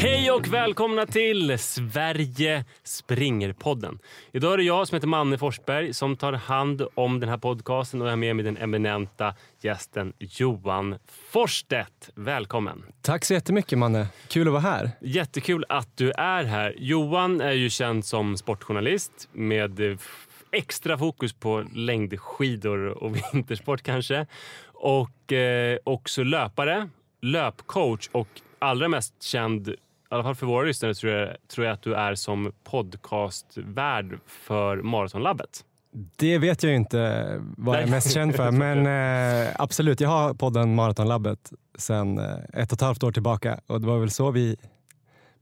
Hej och välkomna till Sverige Springer-podden. Idag är det jag som heter Manne Forsberg som tar hand om den här podcasten, och jag är med den eminenta gästen Johan Forstedt. Välkommen. Tack så jättemycket, Manne. Kul att vara här. Jättekul att du är här. Johan är ju känd som sportjournalist med extra fokus på längdskidor och vintersport kanske. Och också löpare, löpcoach och allra mest känd, i alla fall för våra lyssnare tror jag att du är som podcastvärd för Maratonlabbet. Det vet jag ju inte vad jag är mest känd för, men absolut, jag har podden Maratonlabbet sedan 1,5 år tillbaka, och det var väl så vi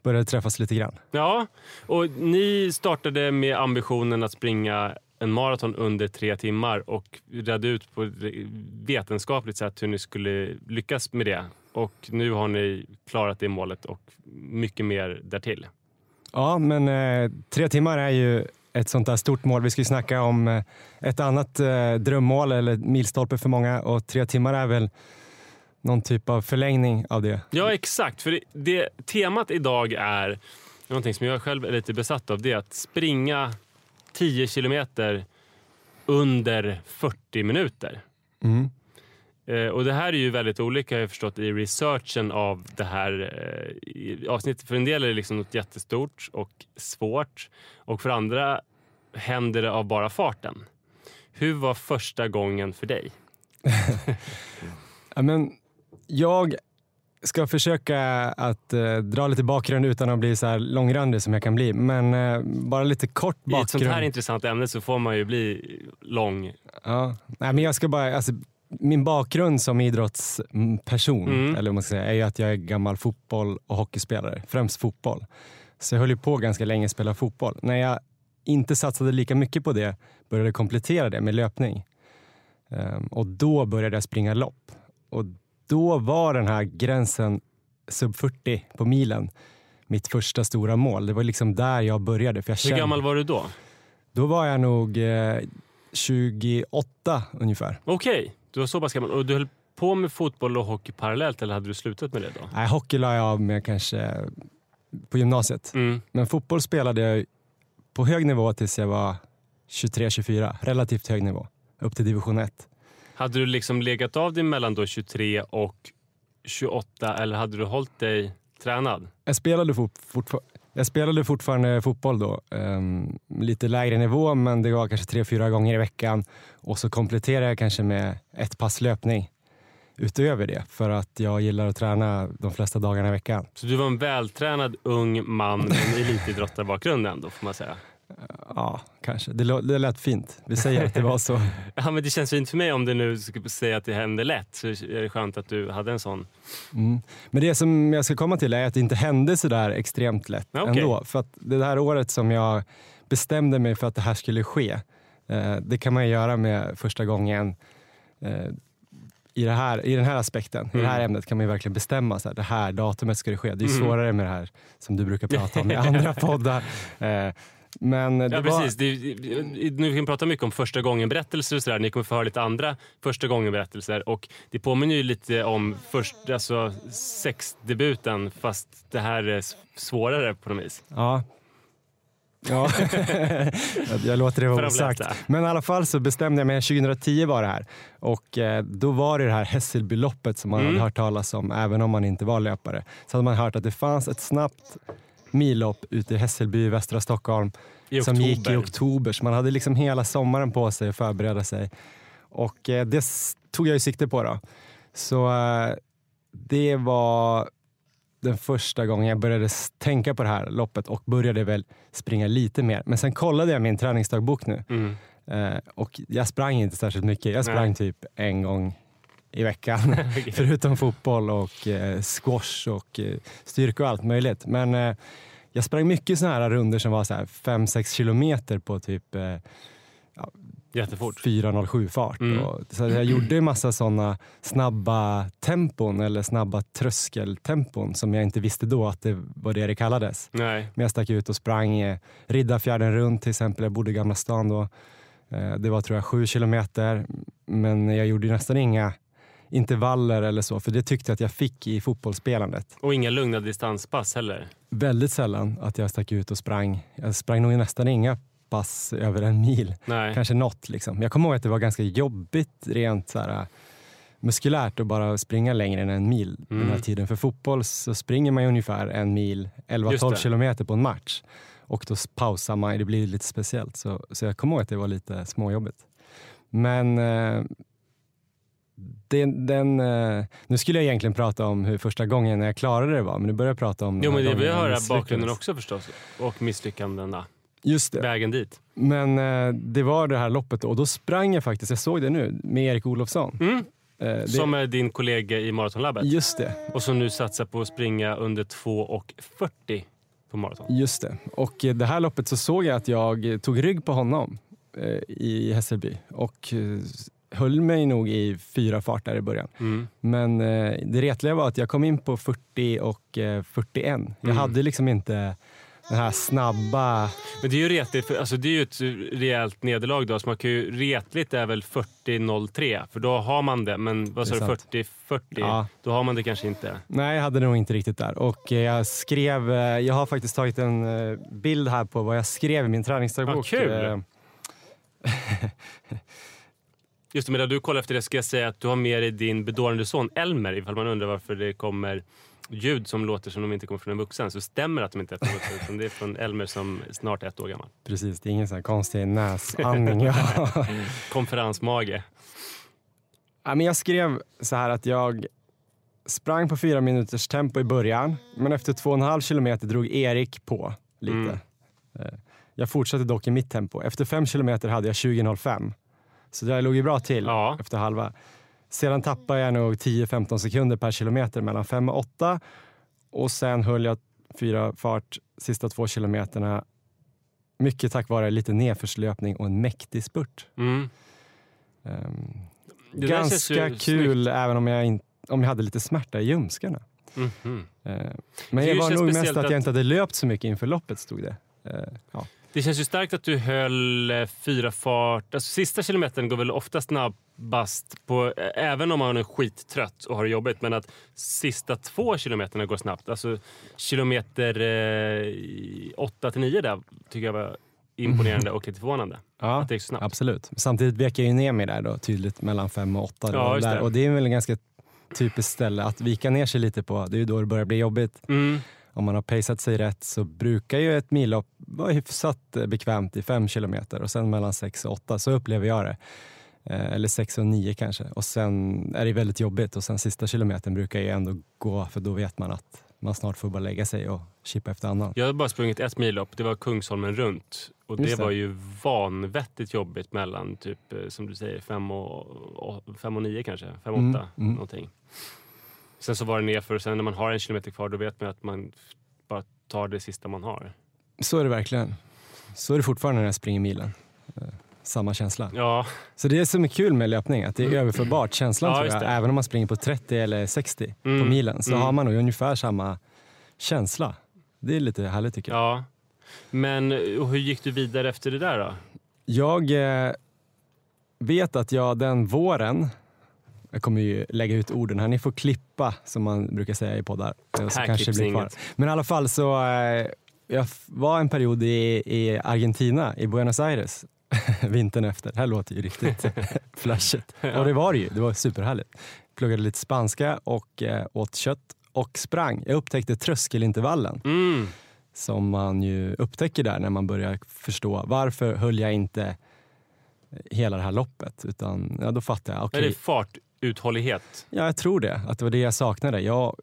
började träffas lite grann. Ja, och ni startade med ambitionen att springa en maraton under 3 timmar och redde ut på vetenskapligt sätt hur ni skulle lyckas med det. Och nu har ni klarat det målet och mycket mer därtill. Ja, men 3 timmar är ju ett sånt där stort mål. Vi ska ju snacka om ett annat drömmål eller milstolpe för många. Och 3 timmar är väl någon typ av förlängning av det. Ja, exakt. För det temat idag är någonting som jag själv är lite besatt av. Det är att springa 10 kilometer under 40 minuter. Mm. Och det här är ju väldigt olika, jag har förstått, i researchen av det här avsnittet. För en del är det liksom något jättestort och svårt. Och för andra händer det av bara farten. Hur var första gången för dig? Ja, men jag ska försöka att dra lite bakgrund utan att bli så här långrandig som jag kan bli. Men bara lite kort bakgrund. I ett sånt här intressant ämne så får man ju bli lång. Ja, nej, men jag ska bara... Alltså, min bakgrund som idrottsperson eller vad man ska säga, är ju att jag är gammal fotboll- och hockeyspelare, främst fotboll. Så jag höll ju på ganska länge att spela fotboll. När jag inte satsade lika mycket på det började jag komplettera det med löpning. Och då började jag springa lopp. Och då var den här gränsen sub 40 på milen mitt första stora mål. Det var liksom där jag började. För jag kände... Hur gammal var du då? Då var jag nog 28 ungefär. Okej. Du var så pass gammal. Och du höll på med fotboll och hockey parallellt, eller hade du slutat med det då? Nej, hockey la jag av med kanske på gymnasiet. Mm. Men fotboll spelade jag på hög nivå tills jag var 23-24. Relativt hög nivå. Upp till division 1. Hade du liksom legat av dig mellan då 23 och 28, eller hade du hållit dig tränad? Jag spelade fortfarande fotboll då. Lite lägre nivå, men det var kanske 3-4 gånger i veckan. Och så kompletterade jag kanske med ett pass löpning utöver det. För att jag gillar att träna de flesta dagarna i veckan. Så du var en vältränad ung man med elitidrottarbakgrund ändå, får man säga. Ja, kanske. Det lät fint. Vi säger att det var så. Ja, men det känns fint för mig om det nu skulle säga att det hände lätt. Så är det skönt att du hade en sån. Mm. Men det som jag ska komma till är att det inte hände så där extremt lätt ändå. För att det här året som jag bestämde mig för att det här skulle ske, Det kan man göra med första gången i den här aspekten. Mm. I det här ämnet kan man ju verkligen bestämma så här, det här datumet ska det ske. Det är ju svårare med det här som du brukar prata om i andra poddar. Men det precis. Nu kan vi prata mycket om första gången berättelser och sådär. Ni kommer få höra lite andra första gången berättelser. Och det påminner ju lite om alltså sexdebuten, fast det här är svårare på något vis. Ja. Jag låter det vara osagt. Men i alla fall så bestämde jag mig, 2010 var det här. Och då var det här Hässelbyloppet som man hade hört talas om, även om man inte var löpare. Så hade man hört att det fanns ett snabbt millopp ute i Hässelby i västra Stockholm som gick i oktober, så man hade liksom hela sommaren på sig att förbereda sig, och det tog jag ju sikte på då. Så det var den första gången jag började tänka på det här loppet och började väl springa lite mer, men sen kollade jag min träningsdagbok nu och jag sprang inte särskilt mycket, jag sprang typ en gång i veckan, förutom fotboll och squash och styrka och allt möjligt. Men jag sprang mycket såna här runder som var så här 5-6 kilometer på typ 4:07-fart. Så jag gjorde en massa sådana snabba tempon eller snabba tröskeltempon som jag inte visste då att det var det kallades. Nej. Men jag stack ut och sprang Riddarfjärden runt till exempel, jag bodde i Gamla stan då. Det var tror jag 7 kilometer, men jag gjorde nästan inga intervaller eller så, för det tyckte jag att jag fick i fotbollsspelandet. Och inga lugna distanspass heller? Väldigt sällan att jag stack ut och sprang. Jag sprang nog nästan inga pass över en mil. Nej. Kanske något liksom. Jag kommer ihåg att det var ganska jobbigt rent så här muskulärt att bara springa längre än en mil den här tiden. För fotboll så springer man ju ungefär en mil, 11-12 kilometer på en match. Och då pausar man, det blir lite speciellt. Så jag kommer ihåg att det var lite småjobbigt. Men nu skulle jag egentligen prata om hur första gången jag klarade det var, men nu börjar jag prata om... Jo, men det vill jag höra bakgrunden också förstås, och misslyckandena. Just det. Vägen dit. Men det var det här loppet då, och då sprang jag faktiskt, jag såg det nu, med Erik Olofsson. Som är din kollega i Maratonlabbet. Just det. Och som nu satsar på att springa under 2:40 på maraton. Just det. Och det här loppet så såg jag att jag tog rygg på honom i Hässelby och höll mig nog i 4 fart där i början. Men det retliga var att jag kom in på 40 och 41. Jag hade liksom inte den här snabba... Men det är ju retligt, för, alltså det är ju ett rejält nederlag då, så man kan ju, retligt är väl 40-03, för då har man det, men vad sa du, 40-40, ja. Då har man det kanske inte. Nej, jag hade nog inte riktigt där, och jag skrev, jag har faktiskt tagit en bild här på vad jag skrev i min träningsdagbok. Vad kul! Just det, medan du kollar efter det ska jag säga att du har med dig din bedårande son Elmer, ifall man undrar varför det kommer ljud som låter som de inte kommer från en vuxen, så stämmer att de inte är från en vuxen, utan det är från Elmer som snart är 1 år gammal. Precis, det är ingen sån här konstig näsandning. Konferensmage. Ja, men jag skrev så här att jag sprang på 4 minuters tempo i början, men efter 2,5 kilometer drog Erik på lite. Jag fortsatte dock i mitt tempo. Efter 5 kilometer hade jag 20:05. Så det låg ju bra till efter halva. Sedan tappade jag nog 10-15 sekunder per kilometer mellan 5 och 8. Och sen höll jag 4 fart sista 2 kilometerna. Mycket tack vare lite nedförslöpning och en mäktig spurt. Ganska kul, snyggt. Även om jag hade lite smärta i ljumskarna. Men jag var nog mest att jag inte hade löpt så mycket inför loppet, stod det. Det känns ju starkt att du höll 4 fart. Alltså, sista kilometern går väl ofta snabbast på, även om man är skittrött och har det jobbigt, men att sista 2 kilometerna går snabbt. Alltså kilometer 8-9 där tycker jag var imponerande och lite förvånande. Ja, att det gick så snabbt. Absolut. Samtidigt vek jag ju ner mig där då, tydligt mellan 5 och 8. Där. Och det är väl en ganska typiskt ställe att vika ner sig lite på. Det är ju då det börjar bli jobbigt. Om man har paceat sig rätt så brukar ju ett millopp vara hyfsat bekvämt i 5 kilometer. Och sen mellan 6 och 8 så upplever jag det. Eller 6 och 9 kanske. Och sen är det väldigt jobbigt. Och sen sista kilometern brukar ju ändå gå. För då vet man att man snart får bara lägga sig och chippa efter annan. Jag har bara sprungit 1 millopp. Det var Kungsholmen runt. Och det var ju vanvettigt jobbigt mellan typ, som du säger, 5 och 9 kanske. 5 och 8 någonting. Sen så var det nerför, och sen när man har 1 kilometer kvar då vet man att man bara tar det sista man har. Så är det verkligen. Så är det fortfarande när jag springer milen. samma känsla. Ja. Så det är så mycket kul med löpning, att det är överförbart känslan, ja, tror jag. Även om man springer på 30 eller 60 på milen, så har man nog ungefär samma känsla. Det är lite härligt tycker jag. Ja. Men hur gick du vidare efter det där då? Jag vet att jag den våren, jag kommer ju lägga ut orden här, ni får klippa som man brukar säga i poddar. Så kanske blir kvar. Men i alla fall så jag var en period i Argentina, i Buenos Aires vintern efter. Det här låter ju riktigt flashigt. Och det var det ju, det var superhärligt. Pluggade lite spanska och åt kött och sprang. Jag upptäckte tröskelintervallen. Mm. Som man ju upptäcker där när man börjar förstå varför höll jag inte hela det här loppet, utan ja, då fattar jag. Okay. Är det fartuthållighet? Ja, jag tror det. Att det var det jag saknade. Jag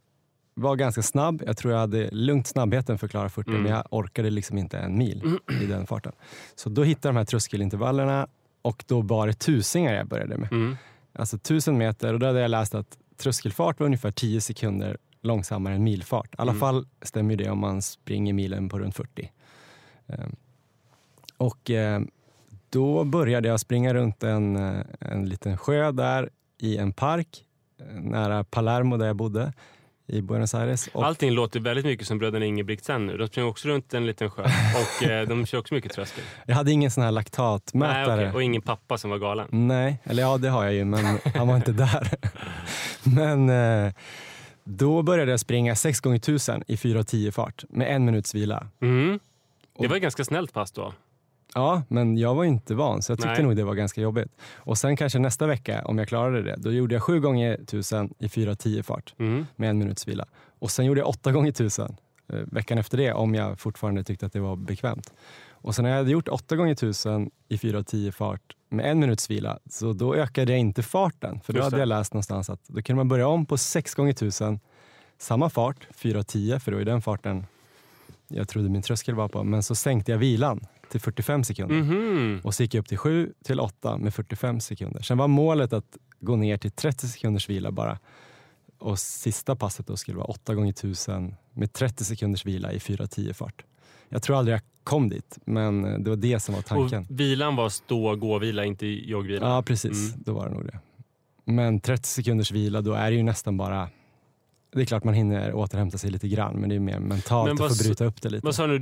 var ganska snabb. Jag tror jag hade lugnt snabbheten för att klara 40, men jag orkade liksom inte en mil i den farten. Så då hittade jag de här tröskelintervallerna, och då var det tusingar jag började med. Alltså 1000 meter, och då hade jag läst att tröskelfart var ungefär 10 sekunder långsammare än milfart. I alla fall stämmer det om man springer milen på runt 40. Och då började jag springa runt en liten sjö där i en park nära Palermo där jag bodde i Buenos Aires. Och allting låter väldigt mycket som bröderna Ingebrigtsen nu. De springer också runt en liten sjö och de kör också mycket tröskel. Jag hade ingen sån här laktatmätare. Nej, okay. Och ingen pappa som var galen. Nej, eller ja, det har jag ju, men han var inte där. Men då började jag springa 6x1000 i 4:10 fart med 1 minuts vila. Det var ganska snällt pass då. Ja, men jag var inte van, så jag tyckte nog det var ganska jobbigt. Och sen kanske nästa vecka, om jag klarade det, då gjorde jag 7x1000 i 4:10 fart med 1 minuts vila. Och sen gjorde jag 8x1000 veckan efter det, om jag fortfarande tyckte att det var bekvämt. Och sen när jag hade gjort 8x1000 i 4:10 fart med 1 minuts vila, så då ökade jag inte farten. För då hade jag läst någonstans att då kunde man börja om på 6x1000, samma fart, 4:10, för då är den farten jag trodde min tröskel var på. Men så sänkte jag vilan till 45 sekunder. Och så gick jag upp till 7-8 med 45 sekunder. Sen var målet att gå ner till 30 sekunders vila bara. Och sista passet då skulle vara 8x1000 med 30 sekunders vila i 4:10 fart. Jag tror aldrig jag kom dit, men det var det som var tanken. Och vilan var stå-gå-vila, inte joggvila. Ja, precis. Då var det nog det. Men 30 sekunders vila, då är det ju nästan bara... Det är klart man hinner återhämta sig lite grann, men det är mer mentalt att få bryta upp det lite. Vad sa du?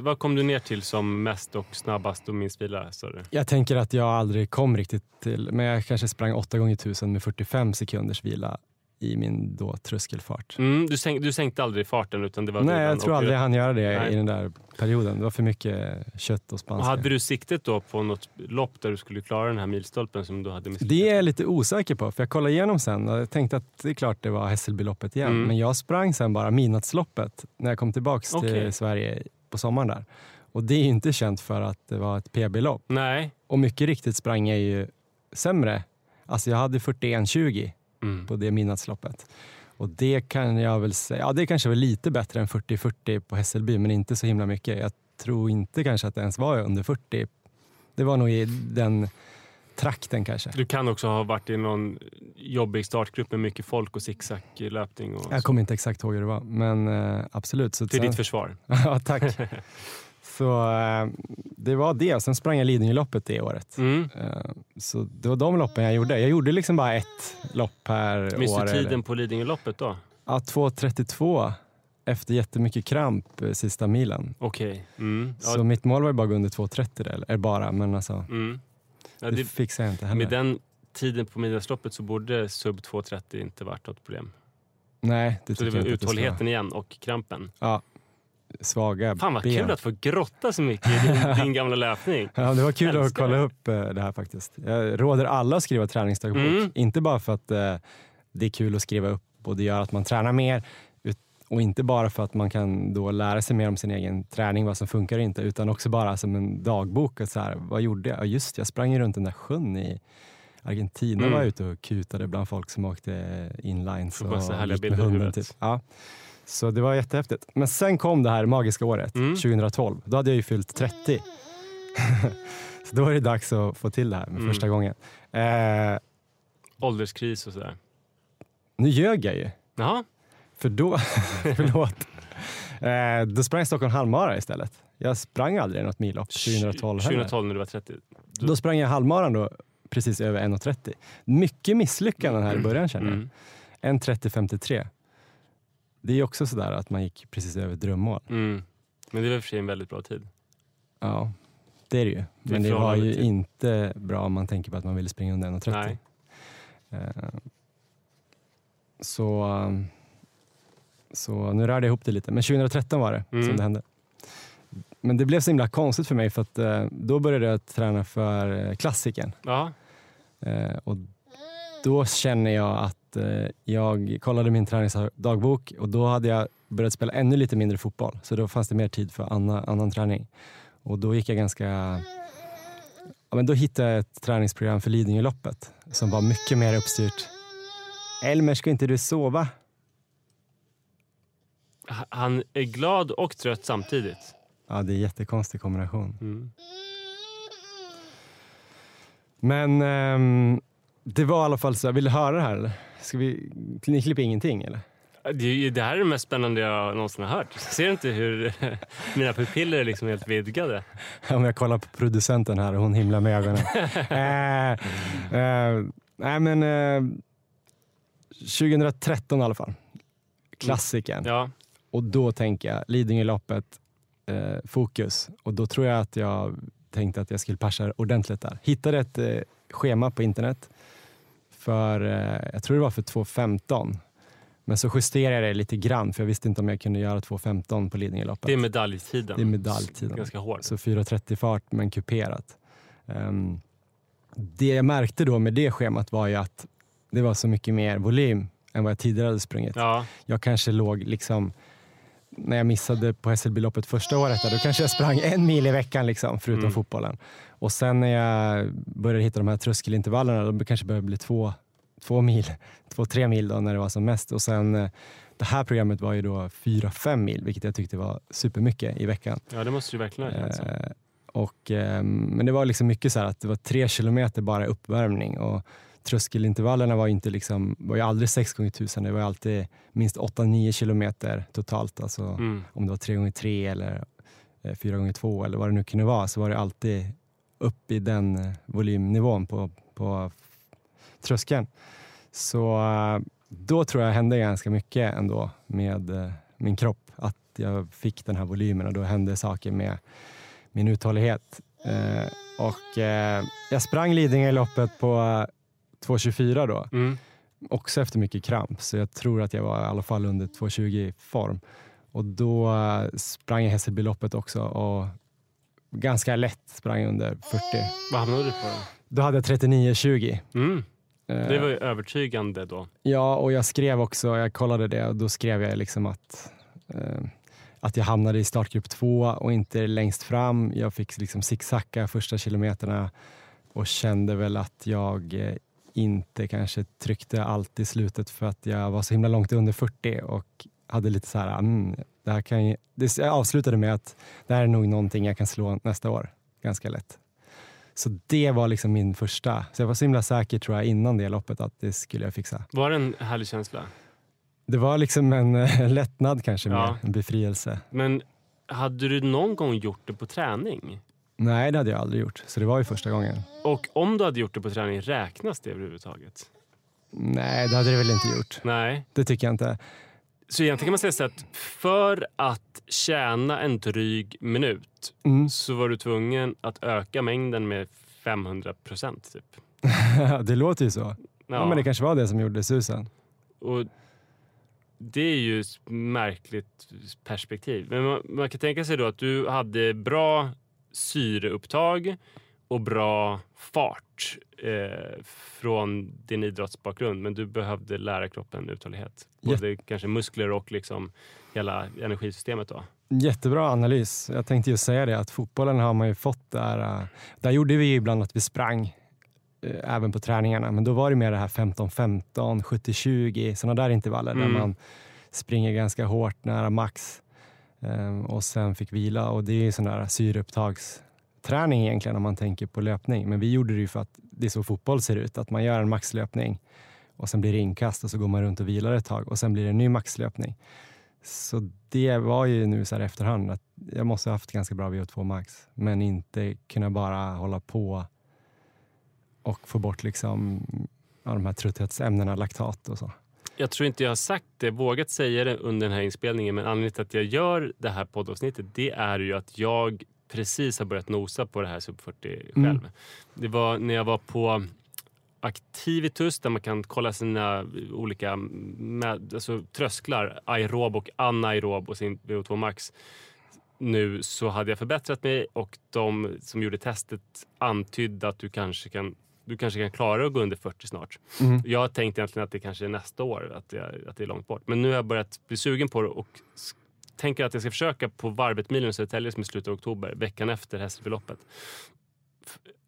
Vad kom du ner till som mest och snabbast och minst vila, sa du? Jag tänker att jag aldrig kom riktigt till, men jag kanske sprang 8x1000 med 45 sekunders vila i min då tröskelfart. Du sänkte aldrig farten, utan det var... Nej, jag tror aldrig jag hann göra det i den där perioden. Det var för mycket kött och spanska. Och hade du siktet då på något lopp där du skulle klara den här milstolpen som du hade misslyckats? Det är jag lite osäker på, för jag kollade igenom sen och jag tänkte att det är klart det var Hässelbyloppet igen. Men jag sprang sen bara Minatsloppet när jag kom tillbaka till Sverige på sommaren där. Och det är ju inte känt för att det var ett PB-lopp. Nej. Och mycket riktigt sprang jag ju sämre. Alltså jag hade 41:20 på det Minatsloppet. Och det kan jag väl säga, ja, det kanske var lite bättre än 40-40 på Hässelby, men inte så himla mycket. Jag tror inte kanske att det ens var under 40. Det var nog i den trakten kanske. Du kan också ha varit i någon jobbig startgrupp med mycket folk och zigzaglöpning. Jag kommer inte exakt ihåg hur det var, men absolut. Så till sen, ditt försvar. Ja, tack. Så det var det. Sen sprang jag Lidingöloppet det året. Så det var de loppen jag gjorde. Jag gjorde liksom bara ett lopp per minns år. Minns du tiden på Lidingöloppet då? Ja, 2:32 efter jättemycket kramp sista milen. Okej. Ja. Så mitt mål var ju bara gå under 2:30 eller bara, men alltså ja, det fixade jag inte heller. Med den tiden på Middagsloppet så borde sub 2:30 inte varit något problem. Nej, det tycker jag inte. Så det var uthålligheten igen och krampen. Ja. Svaga. Fan vad kul att få grotta så mycket i din gamla löpning. Ja, det var kul att kolla upp det här faktiskt. Jag råder alla att skriva träningsdagbok. Inte bara för att det är kul att skriva upp och det gör att man tränar mer, och inte bara för att man kan då lära sig mer om sin egen träning, vad som funkar inte, utan också bara som en dagbok. Och så här, vad gjorde jag? Just jag sprang runt den där sjön i Argentina, var jag ute och kutade bland folk som åkte inlines och gick med hunden typ. Ja. Så det var jättehäftigt. Men sen kom det här magiska året, 2012. Då hade jag ju fyllt 30. Så då var det dags att få till det här med första gången. Ålderskris och sådär. Nu ljög jag ju. Jaha. För då, förlåt. Då sprang jag Stockholm halvmara istället. Jag sprang aldrig något millopp 2012. 2012 när du var 30. Då sprang jag halvmaran då, precis över 1,30. Mycket misslyckanden här i början känner jag. 1,30,53. Det är ju också sådär att man gick precis över drömmål. Mm. Men det var för sig en väldigt bra tid. Ja, det är det ju. Men det var ju inte bra om man tänker på att man ville springa under 1,30. Så nu rörde jag ihop det lite. Men 2013 var det som det hände. Men det blev så himla konstigt för mig för att då började jag träna för klassiken. Och då känner jag att jag kollade min träningsdagbok och då hade jag börjat spela ännu lite mindre fotboll. Så då fanns det mer tid för annan träning. Och då gick jag ganska... Ja, men då hittade jag ett träningsprogram för Lidingöloppet som var mycket mer uppstyrt. Elmer, ska inte du sova? Han är glad och trött samtidigt. Ja, det är en jättekonstig kombination. Mm. Men det var i alla fall så. Jag ville höra det här, eller? Ni klipper ingenting, eller? Det här är det mest spännande jag någonsin har hört. Ser inte hur mina pupiller är liksom helt vidgade? Om jag kollar på producenten här och hon himlar med ögonen. Men 2013 i alla fall. Klassiken. Ja. Och då tänker jag Lidingöloppet fokus. Och då tror jag att jag tänkte att jag skulle passa ordentligt där. Hittade ett schema på internet för, jag tror det var för 2.15. Men så justerade jag det lite grann för jag visste inte om jag kunde göra 2.15 på Lidingöloppet. Det är medaljtiden. Ganska hårt. Så 4.30 fart men kuperat. Det jag märkte då med det schemat var ju att det var så mycket mer volym än vad jag tidigare hade sprungit. Ja. Jag kanske låg liksom... När jag missade på Hässelbyloppet första året då kanske jag sprang 1 mil i veckan liksom, förutom fotbollen. Och sen när jag började hitta de här tröskelintervallerna då kanske började bli 2-3 mil då, när det var som mest. Och sen det här programmet var ju då 4-5 mil, vilket jag tyckte var supermycket i veckan. Ja, det måste ju verkligen ha alltså. Men det var liksom mycket så här att det var 3 kilometer bara uppvärmning och tröskelintervallerna var inte liksom, var ju aldrig 6 gånger 1000, det var ju alltid minst 8-9 kilometer totalt, alltså om det var 3 gånger 3 eller 4 gånger 2 eller vad det nu kunde vara, så var det alltid upp i den volymnivån på tröskeln. Så då tror jag hände ganska mycket ändå med min kropp, att jag fick den här volymen och då hände saker med min uthållighet. Jag sprang Lidingöloppet på 2.24 då. Också efter mycket kramp. Så jag tror att jag var i alla fall under 2.20 form. Och då sprang jag Hässelbyloppet också. Och ganska lätt sprang under 40. Vad hamnade du på då? Då hade jag 39.20. Det var ju övertygande då. Ja, och jag skrev också. Jag kollade det och då skrev jag liksom att jag hamnade i startgrupp 2 och inte längst fram. Jag fick liksom zigzacka första kilometerna. Och kände väl att jag... inte kanske tryckte allt i slutet för att jag var så himla långt under 40 och hade lite så här det här jag avslutade med att det här är nog någonting jag kan slå nästa år ganska lätt. Så det var liksom min första. Så jag var så himla säker tror jag innan det loppet att det skulle jag fixa. Var det en härlig känsla? Det var liksom en lättnad kanske med en befrielse. Men hade du någon gång gjort det på träning? Nej, det hade jag aldrig gjort. Så det var ju första gången. Och om du hade gjort det på träning, räknas det överhuvudtaget? Nej, det hade det väl inte gjort. Nej. Det tycker jag inte. Så egentligen kan man säga så att för att tjäna en dryg minut så var du tvungen att öka mängden med 500% typ. Det låter ju så. Ja. Ja, men det kanske var det som gjorde susen. Och det är ju ett märkligt perspektiv. Men man kan tänka sig då att du hade bra... syreupptag och bra fart från din idrottsbakgrund, men du behövde lära kroppen uthållighet. Både kanske muskler och liksom hela energisystemet då. Jättebra analys. Jag tänkte ju säga det att fotbollen har man ju fått där gjorde vi ju ibland att vi sprang även på träningarna, men då var det mer det här 15-15, 70-20 sådana där intervaller där man springer ganska hårt nära max. Och sen fick vila, och det är ju sån där syreupptagsträning egentligen om man tänker på löpning. Men vi gjorde det ju för att det är så fotboll ser ut, att man gör en maxlöpning och sen blir det inkast och så går man runt och vilar ett tag och sen blir det en ny maxlöpning. Så det var ju nu så här efterhand att jag måste ha haft ganska bra VO2 max. Men inte kunna bara hålla på och få bort liksom de här trötthetsämnena, laktat och så. Jag tror inte jag har sagt det, vågat säga det under den här inspelningen. Men anledningen till att jag gör det här poddavsnittet, det är ju att jag precis har börjat nosa på det här sub 40 själv. Mm. Det var när jag var på Activitus, där man kan kolla sina olika alltså trösklar, aerob och anaerob och sin VO2 max. Nu så hade jag förbättrat mig, och de som gjorde testet antydde att du kanske kan klara att gå under 40 snart. Mm. Jag tänkte egentligen att det kanske är nästa år, att det är långt bort. Men nu har jag börjat bli sugen på det och tänker att jag ska försöka på Varvet Milen i Södertälje som är slutet av oktober, veckan efter Hässelbyloppet.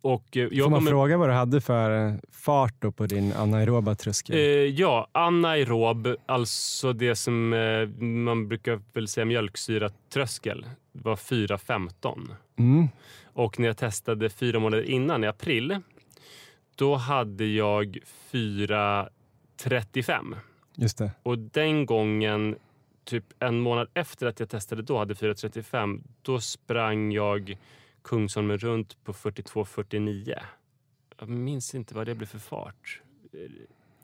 Får man fråga vad du hade för fart då på din anaeroba tröskel? Ja, anaerob, alltså det som man brukar väl säga mjölksyratröskel, var 4,15. Mm. Och när jag testade 4 månader innan, i april, då hade jag 4,35. Just det. Och den gången, typ en månad efter att jag testade då hade 4,35, då sprang jag Kungsholmen runt på 42,49. Jag minns inte vad det blev för fart.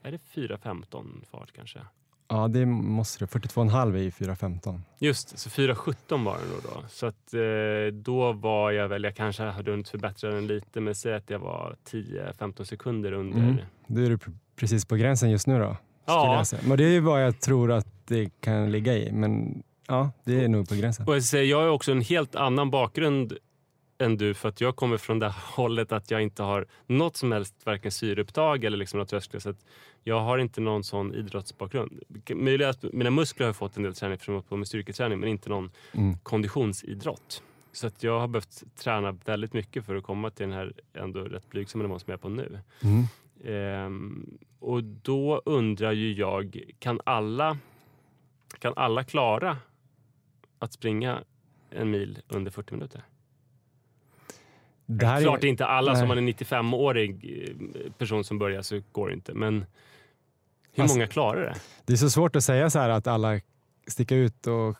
Är det 4,15 fart kanske? Ja, det måste det. 42,5 är ju 4,15. Just det, så 4,17 var det nog då. Så att då var jag väl, jag kanske hade hunnit förbättra den lite, men säg att jag var 10-15 sekunder under. Mm. Då är du precis på gränsen just nu då. Ja. Men det är ju vad jag tror att det kan ligga i, men ja, det är nog på gränsen. Och jag har också en helt annan bakgrund än du, för att jag kommer från det hållet att jag inte har något som helst varken syreupptag eller liksom något tröskel, så att jag har inte någon sån idrottsbakgrund. Mina muskler har fått en del träning från på med styrketräning, men inte någon konditionsidrott. Så att jag har behövt träna väldigt mycket för att komma till den här ändå rätt blygsamma nivån som jag är på nu. Mm. Och då undrar ju jag, kan alla klara att springa en mil under 40 minuter? Det är klart inte alla. Nej. Som man är 95-årig person som börjar, så går det inte. Men hur många klarar det? Det är så svårt att säga så här att alla sticker ut och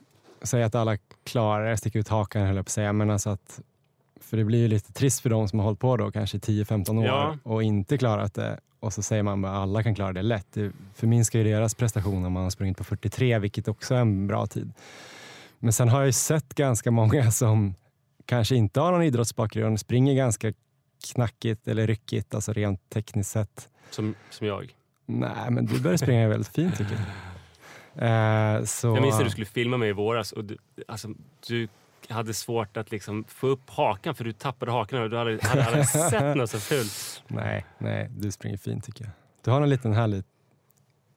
säga att alla klarar det. Sticker ut hakan, höll jag på att säga. Men alltså att, för det blir ju lite trist för de som har hållit på då kanske 10-15 år och inte klarat det. Och så säger man bara alla kan klara det lätt. Det förminskar ju deras prestation om man har sprungit på 43, vilket också är en bra tid. Men sen har jag ju sett ganska många som kanske inte har någon idrottsbakgrund, springer ganska knackigt eller ryckigt, alltså rent tekniskt sett. Som jag? Nej, men du börjar springa väldigt fint tycker jag. Jag minns när du skulle filma mig i våras och du hade svårt att liksom få upp hakan, för du tappade hakan och du hade aldrig sett något så fult. Nej, du springer fint tycker jag. Du har en liten härlig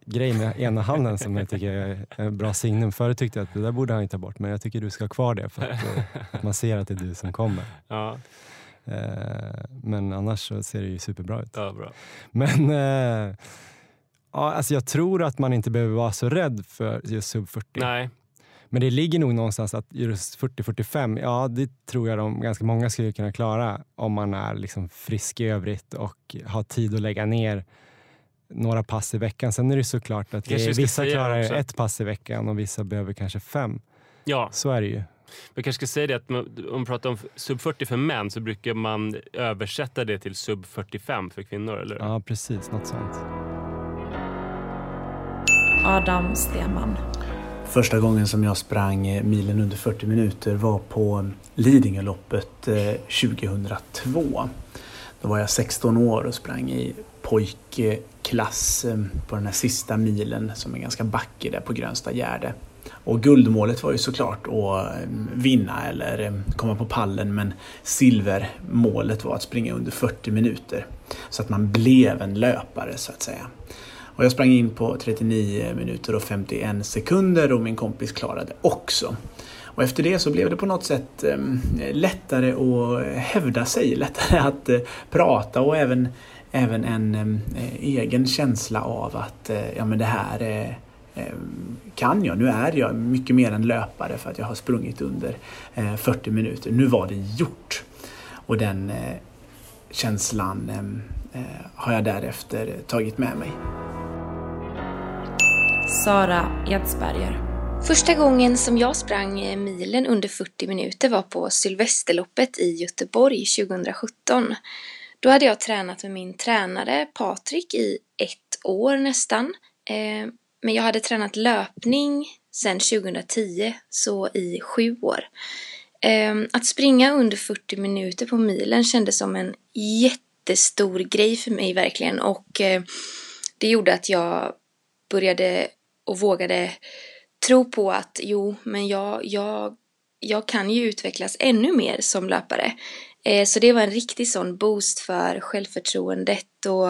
grej med ena handen som jag tycker är en bra signum. Förut tyckte jag att det där borde han inte ta bort, men jag tycker du ska ha kvar det för att man ser att det är du som kommer. Ja. Men annars så ser det ju superbra ut. Ja, bra. Men alltså jag tror att man inte behöver vara så rädd för just sub 40. Nej. Men det ligger nog någonstans att just 40-45, ja det tror jag de ganska många skulle kunna klara om man är liksom frisk i övrigt och har tid att lägga ner några pass i veckan. Sen är det såklart att vissa klarar ett pass i veckan och vissa behöver kanske 5. Ja. Så är det ju. Jag kanske ska säga det att om man pratar om sub 40 för män så brukar man översätta det till sub 45 för kvinnor, eller? Ja, precis. Något sånt. Adam Steman. Första gången som jag sprang milen under 40 minuter var på Lidingöloppet 2002. Då var jag 16 år och sprang i pojkklass på den här sista milen som är ganska backig där på Grönsta Gärde. Och guldmålet var ju såklart att vinna eller komma på pallen, men silvermålet var att springa under 40 minuter så att man blev en löpare så att säga. Och jag sprang in på 39 minuter och 51 sekunder och min kompis klarade också. Och efter det så blev det på något sätt lättare att hävda sig, lättare att prata och även en egen känsla av att ja, men det här kan jag. Nu är jag mycket mer än löpare för att jag har sprungit under 40 minuter. Nu var det gjort. Och den känslan har jag därefter tagit med mig. Sara Edsberger. Första gången som jag sprang milen under 40 minuter var på Silvesterloppet i Göteborg 2017. Då hade jag tränat med min tränare Patrik i 1 år nästan. Men jag hade tränat löpning sedan 2010, så i 7 år. Att springa under 40 minuter på milen kändes som en jättestor grej för mig verkligen. Och det gjorde att jag började och vågade tro på att jag kan ju utvecklas ännu mer som löpare. Så det var en riktig sån boost för självförtroendet och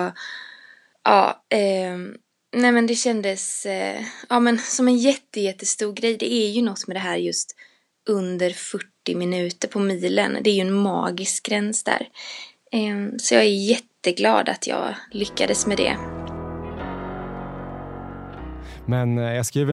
nej men det kändes som en jättestor grej. Det är ju något med det här just under 40 minuter på milen. Det är ju en magisk gräns där. Så jag är jätteglad att jag lyckades med det. Men jag skriver.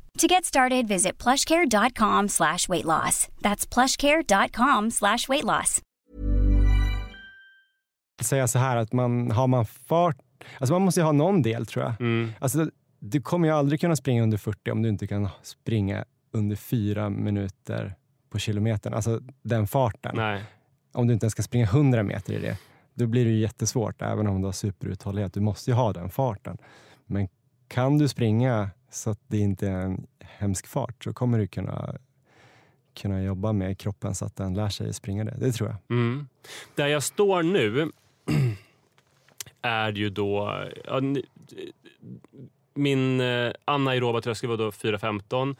To get started, visit plushcare.com/weightloss. That's plushcare.com/weightloss. Säga så här att man fart, alltså man måste ju ha någon del tror jag. Mm. Alltså du kommer ju aldrig kunna springa under 40 om du inte kan springa under 4 minuter på kilometern. Alltså den farten. Nej. Om du inte ens ska springa 100 meter i det, då blir det ju jättesvårt även om du har superuthållighet. Du måste ju ha den farten. Men kan du springa så att det inte är en hemsk fart, så kommer du kunna jobba med kroppen så att den lär sig springa det. Det tror jag. Mm. Där jag står nu är ju då min anaeroba tröskel var då 4,15.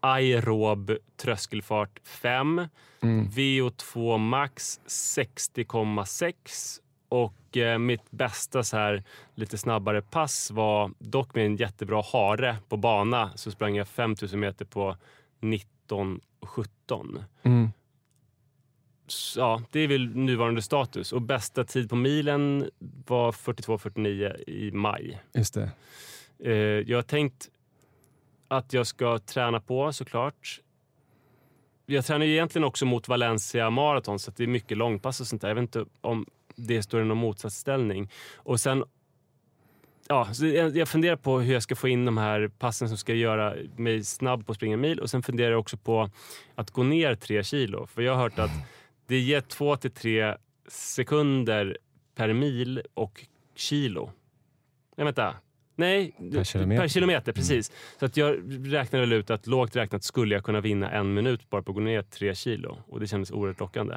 Aerob tröskelfart 5. Mm. VO2 max 60,6. Och mitt bästa så här lite snabbare pass var dock med en jättebra hare på bana. Så sprang jag 5000 meter på 19,17. Mm. Så, ja, det är väl nuvarande status. Och bästa tid på milen var 42,49 i maj. Just det. Jag har tänkt att jag ska träna på såklart. Jag tränar ju egentligen också mot Valencia Marathon, så att det är mycket långpass och sånt där. Jag vet inte om det står i någon motsatsställning. Och sen, ja, så jag funderar på hur jag ska få in de här passen som ska göra mig snabb på att springa mil. Och sen funderar jag också på att gå ner 3 kilo. För jag har hört att det ger 2 till 3 sekunder per mil och kilo. Nej, vänta. Nej, per kilometer, precis. Så att jag räknade väl ut att lågt räknat skulle jag kunna vinna 1 minut bara på att gå ner 3 kilo. Och det kändes oerhört lockande.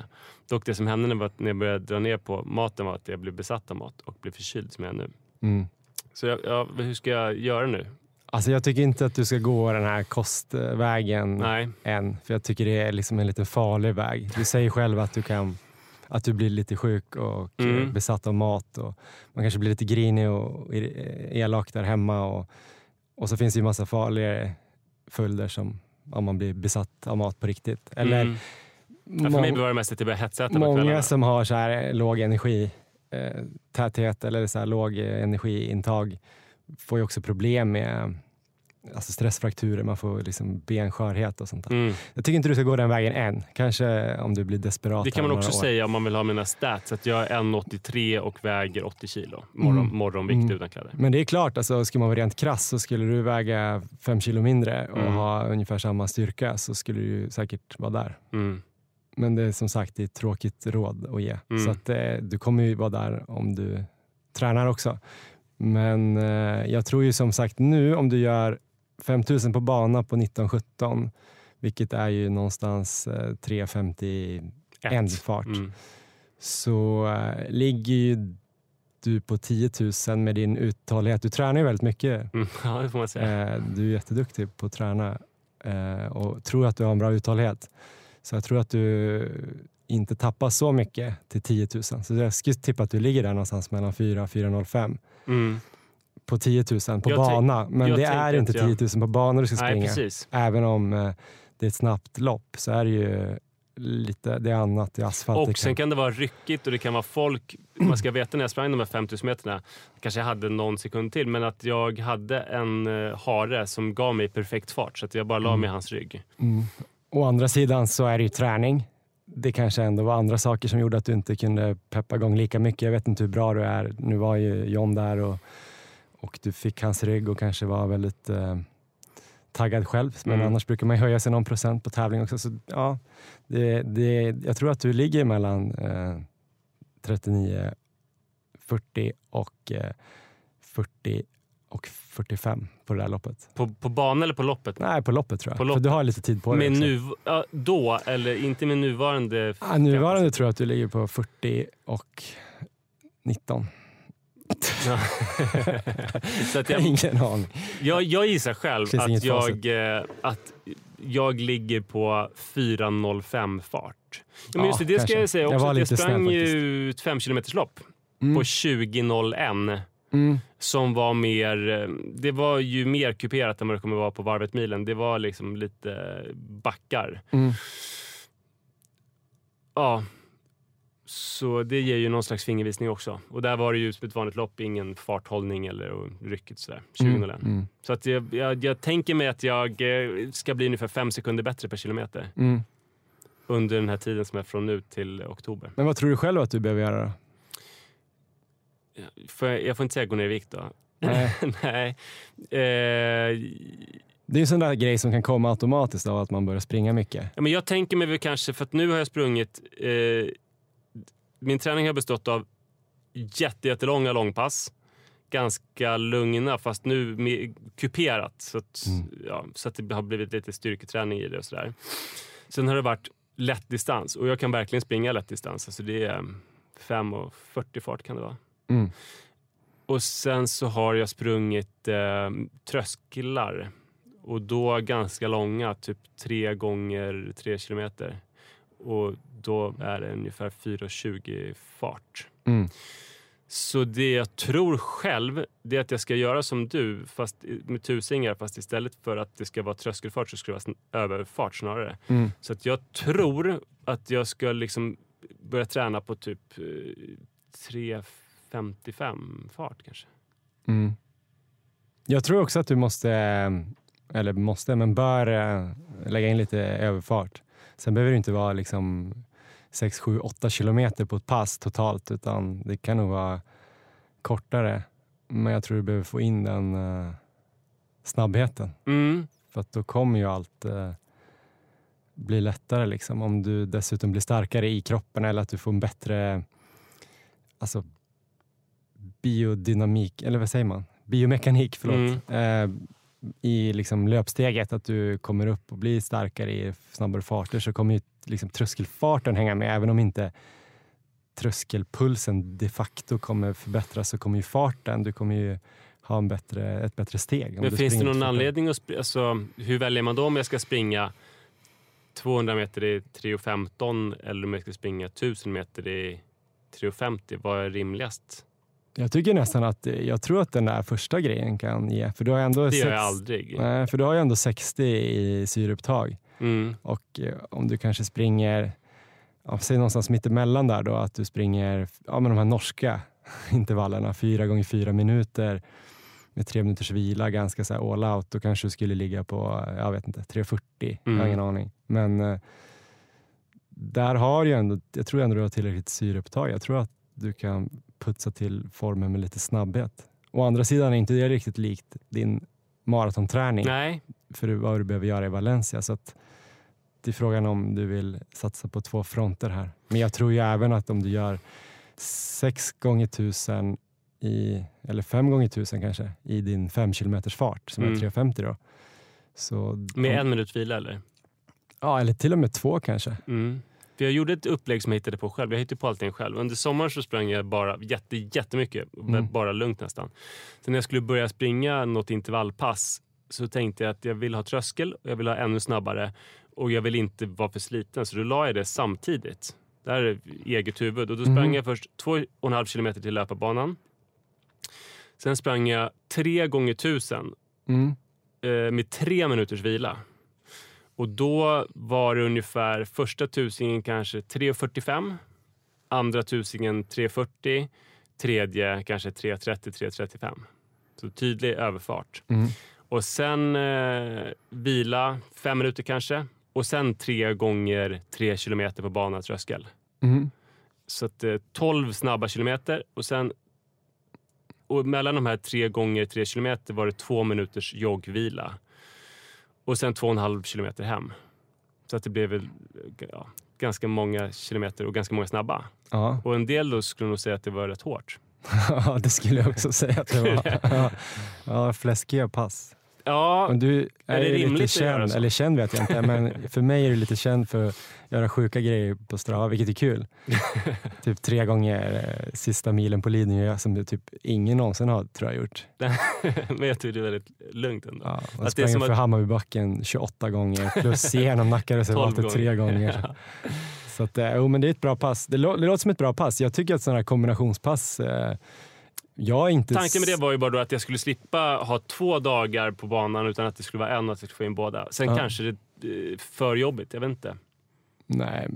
Dock det som hände var att när jag började dra ner på maten var att jag blev besatt av mat och blev förkyld som jag är nu. Mm. Så hur ska jag göra nu? Alltså jag tycker inte att du ska gå den här kostvägen. Nej. Än. För jag tycker det är liksom en lite farlig väg. Du säger själv att du blir lite sjuk och besatt av mat. Och man kanske blir lite grinig och elak där hemma. Och så finns det ju massa farligare följder som om man blir besatt av mat på riktigt. Eller, ja, för mig var det mest att jag började hetsäta på kvällarna. Många som har så här låg energi täthet eller så här låg energiintag får ju också problem med alltså stressfrakturer, man får liksom benskörhet och sånt där. Mm. Jag tycker inte du ska gå den vägen än. Kanske om du blir desperat. Det kan man också säga om man vill ha mina stats, att jag är 1,83 och väger 80 kilo. Morgonvikt utan kläder. Men det är klart, alltså, ska man vara rent krass så skulle du väga 5 kilo mindre och ha ungefär samma styrka, så skulle du säkert vara där. Mm. Men det är som sagt, det är ett tråkigt råd att ge. Så att du kommer ju vara där om du tränar också. Men jag tror ju som sagt nu, om du gör 5000 på bana på 1917, vilket är ju någonstans 3,50 ändfart, så ligger ju du på 10 000 med din uthållighet. Du tränar ju väldigt mycket. Mm, ja, det får man säga. Du är jätteduktig på att träna och tror att du har en bra uthållighet. Så jag tror att du inte tappar så mycket till 10 000. Så jag skulle tippa att du ligger där någonstans mellan 4 och 4,05. Mm. På 10 000 på bana. Men det är inte 10 000 på bana du ska springa. Precis. Även om det är ett snabbt lopp, så är det ju lite, det är annat i asfalt. Och sen kan det vara ryckigt och det kan vara folk. Man ska veta när jag sprang de här 5000 meterna, kanske jag hade någon sekund till, men att jag hade en hare som gav mig perfekt fart, så att jag bara la mig i hans rygg. Mm. Å andra sidan så är det ju träning. Det kanske ändå var andra saker som gjorde att du inte kunde peppa igång lika mycket. Jag vet inte hur bra du är. Nu var ju John där och du fick hans rygg och kanske var väldigt taggad själv. Men annars brukar man höja sig någon procent på tävling också. Så ja, jag tror att du ligger mellan 39, 40 och 40 och 45 på det där loppet. På banan eller på loppet? Nej, på loppet tror jag. För du har lite tid på dig. Men då, eller inte med nuvarande... Ja, nuvarande tror jag att du ligger på 40 och 19. Ja. Så att ingen aning. Jag gissar själv att jag ligger på 4,05 fart. Ja, men just det kanske. Ska jag säga också. Jag sprang ju ett 5-kilometerslopp på 20,01. Mm. Som var mer, det var ju mer kuperat än vad det kommer vara på Varvet Milen. Det var liksom lite backar. Ja, så det ger ju någon slags fingervisning också. Och där var det ju ett vanligt lopp, ingen farthållning eller rycket sådär, 2001. Så att jag tänker mig att jag ska bli ungefär 5 sekunder bättre per kilometer under den här tiden som är från nu till oktober. Men vad tror du själv att du behöver göra då? Jag får inte säga gå ner i vikt då. Nej. Det är en sån där grej som kan komma automatiskt av att man börjar springa mycket. Ja, men jag tänker mig väl kanske, för att nu har jag sprungit... min träning har bestått av jättelånga långpass. Ganska lugna, fast nu med, kuperat. Så att, så att det har blivit lite styrketräning i det och sådär. Sen har det varit lätt distans. Och jag kan verkligen springa lätt distans. Alltså det är 5,40 fart kan det vara. Mm. Och sen så har jag sprungit trösklar, och då ganska långa, typ 3 gånger 3 kilometer, och då är det ungefär 4,20 fart. Så det jag tror själv, det är att jag ska göra som du, fast med tusingar, fast istället för att det ska vara tröskelfart så ska det vara överfart snarare. Så att jag tror att jag ska liksom börja träna på typ 3,55 fart kanske. Jag tror också att du bör lägga in lite överfart. Sen behöver det inte vara liksom 6, 7, 8 kilometer på ett pass totalt, utan det kan nog vara kortare. Men jag tror du behöver få in den snabbheten. För att då kommer ju allt bli lättare liksom. Om du dessutom blir starkare i kroppen, eller att du får en bättre, alltså biodynamik, eller vad säger man? Biomekanik, förlåt. I liksom löpsteget, att du kommer upp och blir starkare i snabbare farter, så kommer ju liksom tröskelfarten hänga med. Även om inte tröskelpulsen de facto kommer förbättras, så kommer ju farten, du kommer ju ha en bättre steg. Men finns det någon anledning att alltså, hur väljer man då om jag ska springa 200 meter i 3,15 eller om jag ska springa 1000 meter i 3,50? Vad är rimligast? Jag tycker nästan att, jag tror att den där första grejen kan ge. För du har ändå det gör jag aldrig. Nej, för du har ju ändå 60 i syreupptag. Och om du kanske springer, säg någonstans mitt emellan där då, att du springer, ja men de här norska intervallerna, 4 gånger 4 minuter med 3 minuters vila, ganska så här all out, då kanske du skulle ligga på, jag vet inte, 3.40. Jag har ingen aning. Men där har jag ändå, jag tror ändå du har tillräckligt syreupptag. Jag tror att du kan putsa till formen med lite snabbhet. Å andra sidan är inte det riktigt likt din maratonträning. Nej. För vad du behöver göra i Valencia. Så att det är frågan om du vill satsa på två fronter här. Men jag tror ju även att om du gör 6 gånger 1000 i, eller 5 gånger 1000 kanske, i din 5 kilometers fart som är 3.50 då. Så, med 1 minut vila eller? Ja, eller till och med 2 kanske. Mm. För jag gjorde ett upplägg som jag hittade på själv. Jag hittade på allting själv. Under sommaren så sprang jag bara jättemycket. Bara lugnt nästan. Sen när jag skulle börja springa något intervallpass så tänkte jag att jag vill ha tröskel. Och jag vill ha ännu snabbare. Och jag vill inte vara för sliten. Så då la jag det samtidigt. Det här är eget huvud. Och då sprang jag först 2,5 kilometer till löparbanan. Sen sprang jag 3 gånger 1000. Med 3 minuters vila. Och då var det ungefär första tusingen kanske 3.45, andra tusingen 3.40, tredje kanske 3.30, 3.35. Så tydlig överfart. Och sen vila 5 minuter kanske. Och sen 3 gånger 3 kilometer på banatröskel. Så att 12 snabba kilometer. Och sen och mellan de här 3 gånger 3 kilometer var det 2 minuters joggvila. Och sen 2,5 kilometer hem. Så att det blev väl ganska många kilometer och ganska många snabba. Ja. Och en del då skulle nog säga att det var rätt hårt. Ja, det skulle jag också säga att det var. Ja, fläskiga pass. Ja, men du är det lite känd, eller känd vet jag inte. Men för mig är du lite känd för att göra sjuka grejer på Strava, vilket är kul. Typ 3 gånger sista milen på Lidingö som det typ ingen någonsin har, tror jag, gjort. Men jag tycker det är väldigt lugnt ändå. Ja, och att det är som för att... Hammarbybacken 28 gånger plus igenom Nackareservatet 3 gånger. Ja. Så att, men det är ett bra pass. Det låter som ett bra pass. Jag tycker att sådana här kombinationspass... Tanken med det var ju bara då att jag skulle slippa ha 2 dagar på banan utan att det skulle vara en och att jag skulle få in båda. Sen kanske det är för jobbigt, jag vet inte. Nej,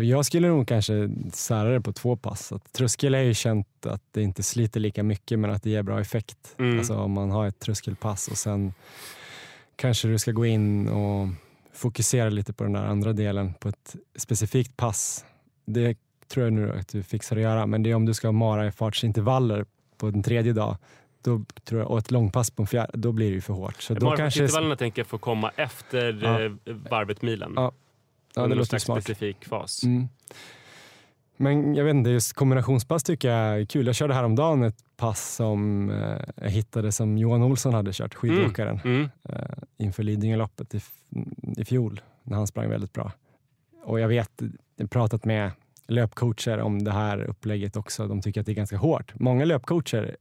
jag skulle nog kanske sära det på 2 pass. Att tröskel är ju känt att det inte sliter lika mycket men att det ger bra effekt. Alltså om man har ett tröskelpass och sen kanske du ska gå in och fokusera lite på den där andra delen på ett specifikt pass. Det tror jag nu att du fixar att göra. Men det är om du ska mara i fartsintervaller på den tredje dag. Då tror jag, och ett långpass på en fjärde, då blir det ju för hårt. Så då kanske intervallerna tänker jag får komma efter Varvet Milen. Ja, det låter smart. En specifik fas. Men jag vet inte, just kombinationspass tycker jag är kul. Jag körde häromdagen ett pass som jag hittade som Johan Olsson hade kört, skidåkaren. Inför Lidingöloppet i fjol. När han sprang väldigt bra. Och jag vet, jag har pratat med löpcoacher om det här upplägget också. De tycker att det är ganska hårt. Många löpcoacher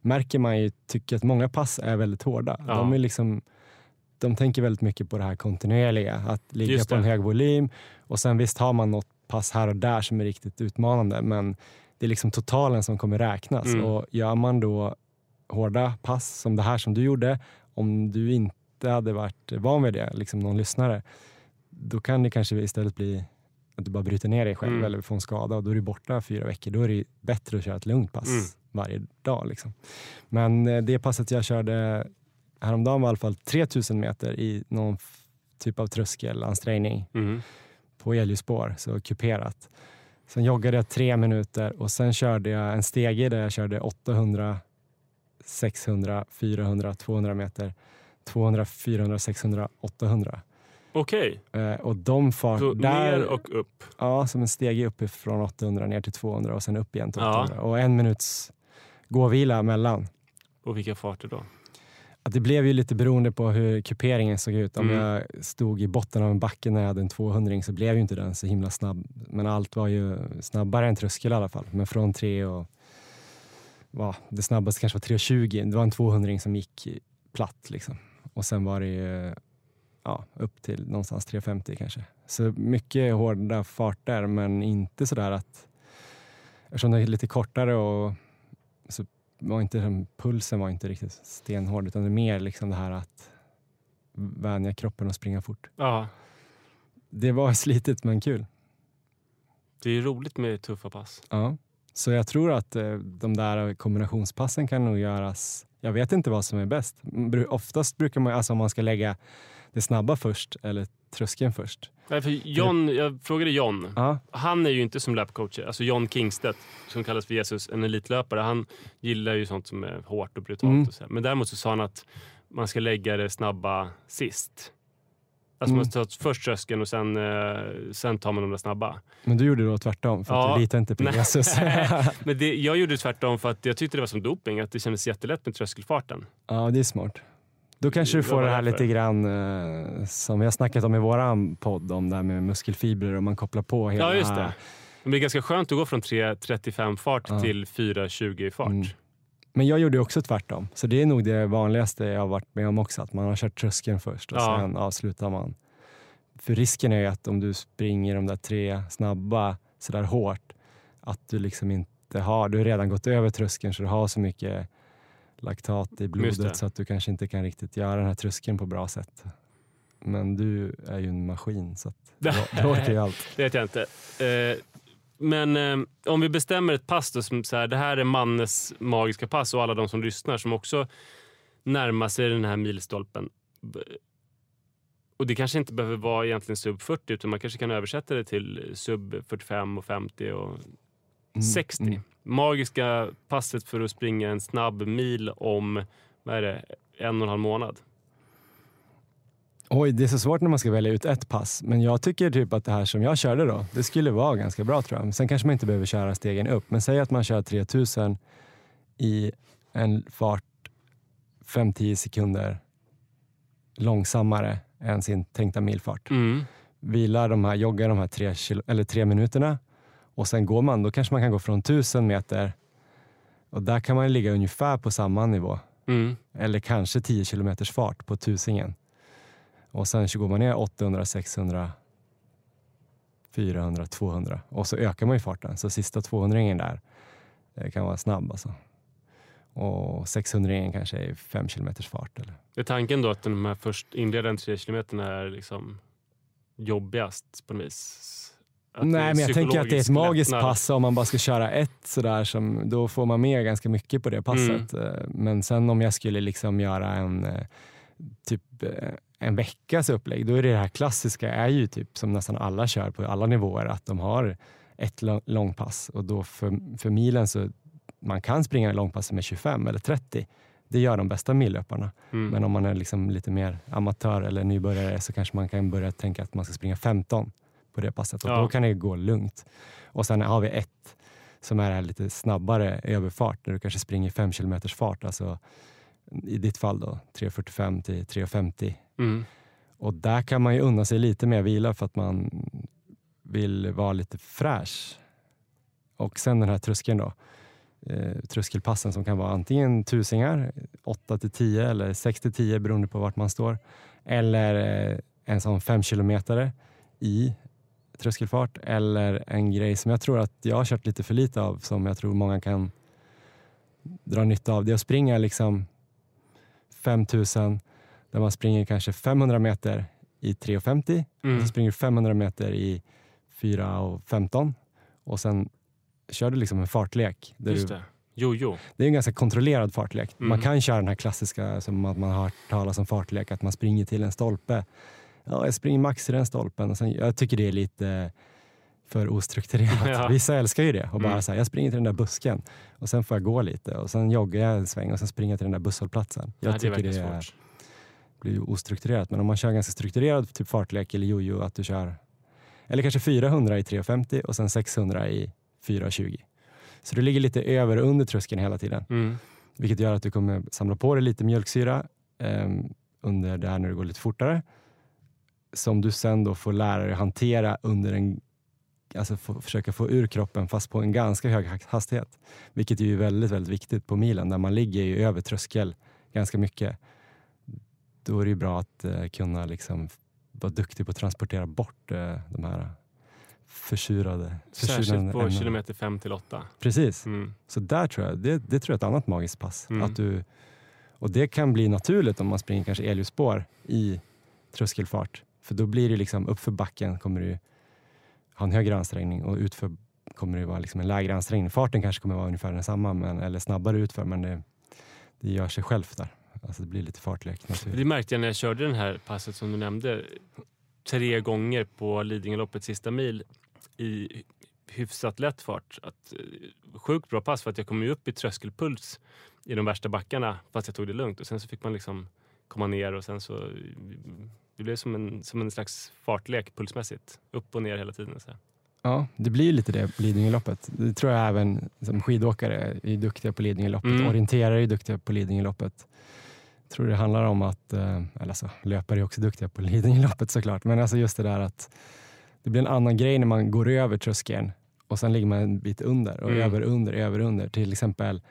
märker man ju tycker att många pass är väldigt hårda. Ja. De är liksom, de tänker väldigt mycket på det här kontinuerliga. Att ligga på en hög volym. Och sen visst har man något pass här och där som är riktigt utmanande. Men det är liksom totalen som kommer räknas. Och gör man då hårda pass som det här som du gjorde. Om du inte hade varit van vid det, liksom någon lyssnare. Då kan det kanske istället bli... att du bara bryter ner dig själv eller får en skada och då är du borta 4 veckor. Då är det bättre att köra ett lugnt pass varje dag. Liksom. Men det passet jag körde häromdagen var i alla fall 3000 meter i någon typ av tröskelansträngning på elljusspår, så kuperat. Sen joggade jag 3 minuter och sen körde jag en stege där jag körde 800, 600, 400, 200 meter, 200, 400, 600, 800. Okej. Och de fart så där, ner och upp. Ja, som en steg upp från 800 ner till 200 och sen upp igen till 800. Ja. Och 1 minuts gåvila mellan. Och vilka farter då? Att det blev ju lite beroende på hur kuperingen såg ut. Om jag stod i botten av en backe när jag hade en 200 så blev ju inte den så himla snabb. Men allt var ju snabbare än tröskel i alla fall. Men från 3 och... det snabbaste kanske var 3.20. Det var en 200 som gick platt liksom. Och sen var det ju... upp till någonstans 3.50 kanske. Så mycket hårda farter, men inte sådär att... Eftersom det är lite kortare och... Så var inte, pulsen var inte riktigt stenhård, utan det är mer liksom det här att vänja kroppen och springa fort. Ja. Det var slitigt, men kul. Det är roligt med tuffa pass. Ja. Så jag tror att de där kombinationspassen kan nog göras. Jag vet inte vad som är bäst. Oftast brukar man, alltså om man ska lägga det snabba först eller tröskeln först. Nej, för John, jag frågade John. Ja. Han är ju inte som löpcoach. Alltså Jon Kingsted, som kallas för Jesus, en elitlöpare. Han gillar ju sånt som är hårt och brutalt. Mm. Och så. Men däremot så sa han att man ska lägga det snabba sist. Alltså man tar först tröskeln och sen tar man de där snabba. Men du gjorde det då tvärtom för att du litar inte på Jesus. Men jag gjorde det tvärtom för att jag tyckte det var som doping. Att det kändes jättelätt med tröskelfarten. Ja, det är smart. Då kanske du får det här lite grann som jag snackat om i våran podd. Om det här med muskelfibrer och man kopplar på hela... Ja, just det. Men det är ganska skönt att gå från 3:35-fart till 4:20-fart. Mm. Men jag gjorde också tvärtom. Så det är nog det vanligaste jag har varit med om också. Att man har kört tröskeln först och sen avslutar man. För risken är ju att om du springer de där tre snabba sådär hårt. Att du liksom inte har... Du har redan gått över tröskeln så du har så mycket laktat i blodet. Så att du kanske inte kan riktigt göra den här tröskeln på bra sätt. Men du är ju en maskin så att du orkar ju allt. Det vet jag inte. Men om vi bestämmer ett pass då, som så här, det här är Mannes magiska pass och alla de som lyssnar som också närmar sig den här milstolpen. Och det kanske inte behöver vara egentligen sub 40 utan man kanske kan översätta det till sub 45 och 50 och 60. Magiska passet för att springa en snabb mil om, vad är det, 1,5 månad. Oj, det är så svårt när man ska välja ut ett pass. Men jag tycker typ att det här som jag körde då, det skulle vara ganska bra tror jag. Sen kanske man inte behöver köra stegen upp. Men säg att man kör 3000 i en fart 5-10 sekunder långsammare än sin tänkta milfart. Mm. Joggar de här 3 minuterna och sen går man, då kanske man kan gå från 1000 meter och där kan man ligga ungefär på samma nivå. Mm. Eller kanske 10 kilometers fart på tusingen. Och sen så går man ner 800, 600, 400, 200. Och så ökar man ju farten. Så sista 200-ringen där kan vara snabb alltså. Och 600-ringen kanske är 5 kilometers fart. Eller? Är tanken då att de här inledande 3 kilometerna är liksom jobbigast på något vis? Att Nej, men jag tänker att det är ett magiskt pass. Om man bara ska köra ett sådär, då får man med ganska mycket på det passet. Mm. Men sen om jag skulle liksom göra en veckas upplägg, då är det här klassiska är ju typ som nästan alla kör på alla nivåer, att de har ett långpass och då för milen så man kan springa en långpass med 25 eller 30, det gör de bästa millöparna. Men om man är liksom lite mer amatör eller nybörjare så kanske man kan börja tänka att man ska springa 15 på det passet och då kan det gå lugnt. Och sen har vi ett som är här lite snabbare överfart där du kanske springer 5 km fart, alltså i ditt fall då 3:45 till 3:50. Och där kan man ju unna sig lite mer vila för att man vill vara lite fräsch. Och sen den här tröskeln då, tröskelpassen som kan vara antingen tusingar 8-10 eller 6-10 beroende på vart man står, eller en sån 5 kilometer i tröskelfart, eller en grej som jag tror att jag har kört lite för lite av, som jag tror många kan dra nytta av, det är att springa liksom 5000 där man springer kanske 500 meter i 3:50 och så springer 500 meter i 4:15 och sen kör du liksom en fartlek. Just det. Jo. Det är en ganska kontrollerad fartlek. Man kan köra den här klassiska som att man har talat om fartlek, att man springer till en stolpe. Ja, jag springer max i den stolpen och sen, jag tycker det är lite för ostrukturerat. Ja. Vissa älskar ju det och bara så här, jag springer till den där busken och sen får jag gå lite och sen joggar jag en sväng och sen springer jag till den där busshållplatsen. Jag tycker det är svårt. Blir ostrukturerat, men om man kör ganska strukturerad typ fartlek eller jojo, att du kör eller kanske 400 i 3:50 och sen 600 i 4:20. Så du ligger lite över och under tröskeln hela tiden. Vilket gör att du kommer samla på dig lite mjölksyra under det här när du går lite fortare. Som du sen då får lära dig hantera under en, alltså försöka få ur kroppen fast på en ganska hög hastighet. Vilket är ju väldigt, väldigt viktigt på milen där man ligger ju över tröskel ganska mycket. Då är det ju bra att kunna liksom vara duktig på att transportera bort de här försurade. Särskilt på ämnen. Kilometer 5-8. Precis. Så där tror jag, det tror jag är ett annat magiskt pass. Att du, och det kan bli naturligt om man springer kanske elljusspår i tröskelfart. För då blir det liksom uppför backen kommer du ha en högre ansträngning och utför kommer det vara liksom en lägre ansträngning. Farten kanske kommer vara ungefär densamma, men, eller snabbare utför, men det gör sig själv där. Alltså det blir lite fartlek naturligt. Det märkte jag när jag körde den här passet som du nämnde 3 gånger på Lidingöloppet sista mil i hyfsat lätt fart. Sjukt bra pass för att jag kom ju upp i tröskelpuls i de värsta backarna fast jag tog det lugnt. Och sen så fick man liksom komma ner och sen så det blev som en slags fartlek pulsmässigt. Upp och ner hela tiden. Så här. Ja, det blir ju lite det på Lidingöloppet. Det tror jag även som skidåkare är duktiga på Lidingöloppet. Orienterare är duktiga på Lidingöloppet. Jag tror det handlar om att, eller alltså, löpare är också duktiga på Lidingöloppet såklart. Men alltså just det där att det blir en annan grej när man går över tröskeln och sen ligger man en bit under och över under. Till exempel,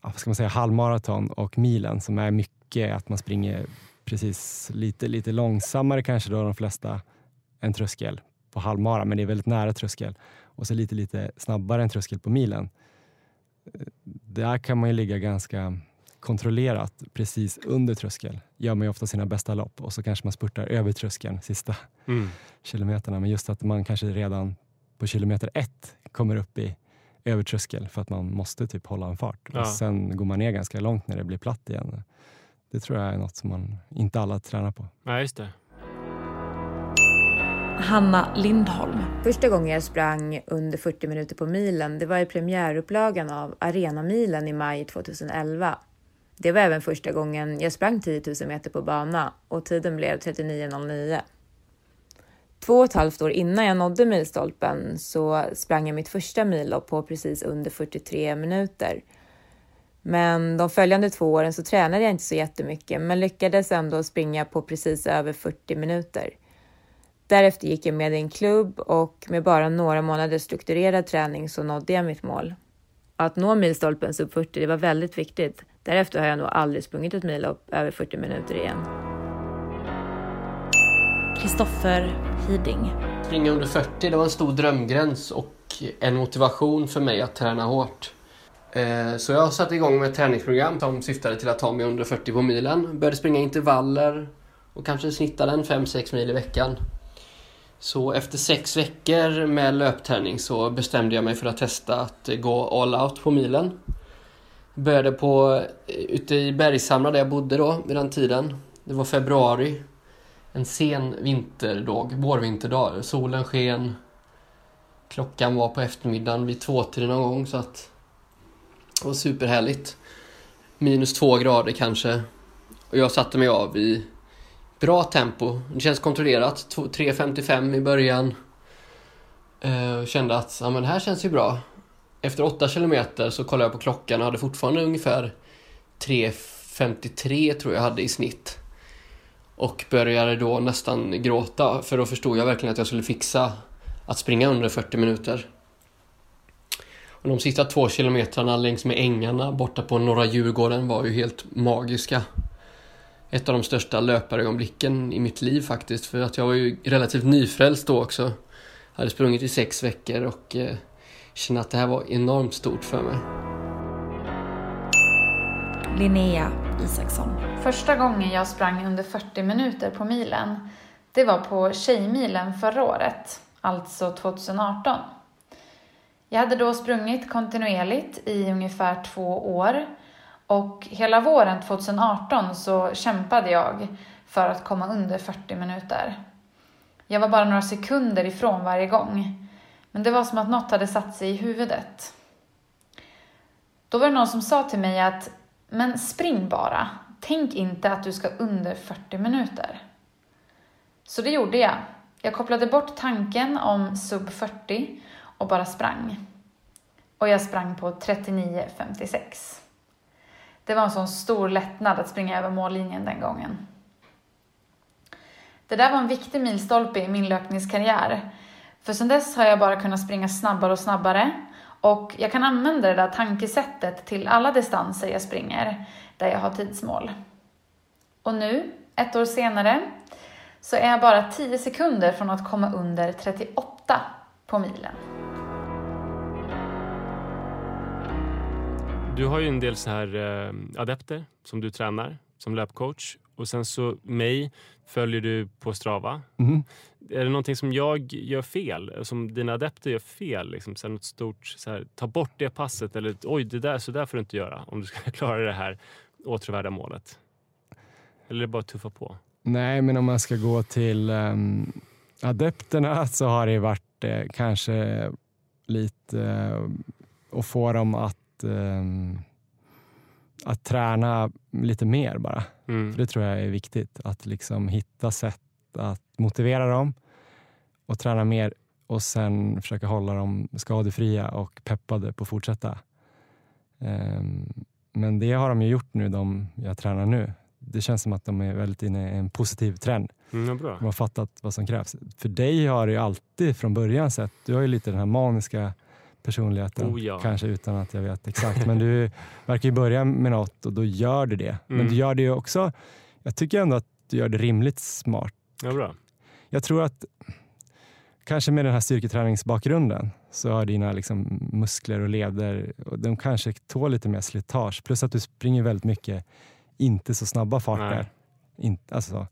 vad ska man säga, halvmaraton och milen som är mycket att man springer precis lite långsammare kanske då de flesta än tröskel på halvmara, men det är väldigt nära tröskel. Och så lite snabbare än tröskel på milen. Där kan man ju ligga ganska kontrollerat precis under tröskel. Gör man ju ofta sina bästa lopp och så kanske man spurtar över tröskeln sista kilometerna. Men just att man kanske redan på kilometer 1 kommer upp i över tröskel för att man måste typ hålla en fart. Ja. Och sen går man ner ganska långt när det blir platt igen. Det tror jag är något som man inte alla tränar på. Ja, just det. Hanna Lindholm. Första gången jag sprang under 40 minuter på milen, det var i premiärupplagan av Arenamilen i maj 2011. Det var även första gången jag sprang 10 000 meter på bana och tiden blev 39,09. 2,5 år innan jag nådde milstolpen så sprang jag mitt första millopp på precis under 43 minuter. Men de följande 2 åren så tränade jag inte så jättemycket men lyckades ändå springa på precis över 40 minuter. Därefter gick jag med i en klubb och med bara några månader strukturerad träning så nådde jag mitt mål. Att nå milstolpen sub 40 det var väldigt viktigt. Därefter har jag nog aldrig sprungit ett millopp över 40 minuter igen. Kristoffer Hiding. Springa under 40 det var en stor drömgräns och en motivation för mig att träna hårt. Så jag satte igång med ett träningsprogram som syftade till att ta mig under 40 på milen. Började springa intervaller och kanske snittade en 5-6 mil i veckan. Så efter 6 veckor med löpträning så bestämde jag mig för att testa att gå all out på milen. Började ute i Bergshamra där jag bodde då vid den tiden. Det var februari. En sen vinterdag, vårvinterdag. Solen sken. Klockan var på eftermiddagen vid 2-tiden någon gång så att det var superhärligt. -2 grader kanske. Och jag satte mig av i bra tempo. Det känns kontrollerat. 3.55 i början. Kände att ja, men det här känns ju bra. Efter 8 kilometer så kollade jag på klockan och hade fortfarande ungefär 3.53 tror jag hade i snitt. Och började då nästan gråta för då förstod jag verkligen att jag skulle fixa att springa under 40 minuter. Och de sista 2 kilometrarna längs med ängarna borta på norra Djurgården var ju helt magiska. Ett av de största löparögonblicken i mitt liv faktiskt för att jag var ju relativt nyfrälst då också. Jag hade sprungit i 6 veckor och kände att det här var enormt stort för mig. Linnea Isaksson. Första gången jag sprang under 40 minuter på milen, det var på Tjejmilen förra året, alltså 2018. Jag hade då sprungit kontinuerligt i ungefär 2 år och hela våren 2018 så kämpade jag för att komma under 40 minuter. Jag var bara några sekunder ifrån varje gång. Men det var som att något hade satt sig i huvudet. Då var det någon som sa till mig att men spring bara. Tänk inte att du ska under 40 minuter. Så det gjorde jag. Jag kopplade bort tanken om sub 40 och bara sprang. Och jag sprang på 39,56. Det var en sån stor lättnad att springa över mållinjen den gången. Det där var en viktig milstolpe i min löpningskarriär. För sedan dess har jag bara kunnat springa snabbare och snabbare. Och jag kan använda det där tankesättet till alla distanser jag springer där jag har tidsmål. Och nu, 1 år senare, så är jag bara 10 sekunder från att komma under 38 på milen. Du har ju en del så här adepter som du tränar som löpcoach. Och sen så mig följer du på Strava. Mm. Är det någonting som jag gör fel? Som dina adepter gör fel? Liksom, så här, något stort, så här, ta bort det passet. Eller oj, det där, så där får du inte göra. Om du ska klara det här återvärda målet. Eller bara tuffa på? Nej, men om man ska gå till adepterna så har det varit kanske lite att få dem att träna lite mer bara. Mm. För det tror jag är viktigt. Att liksom hitta sätt att motivera dem och träna mer. Och sen försöka hålla dem skadefria och peppade på att fortsätta. Men det har de ju gjort nu, de jag tränar nu. Det känns som att de är väldigt inne i en positiv trend. Mm, bra. De har fattat vad som krävs. För dig har det ju alltid från början sett. Du har ju lite den här maniska personligheten. Oh, ja. Kanske utan att jag vet exakt. Men du verkar ju börja med något och då gör du det. Mm. Men du gör det ju också. Jag tycker ändå att du gör det rimligt smart. Ja, bra. Jag tror att kanske med den här styrketräningsbakgrunden så har dina liksom muskler och leder, och de kanske tål lite mer slitage. Plus att du springer väldigt mycket inte så snabba farter. Alltså,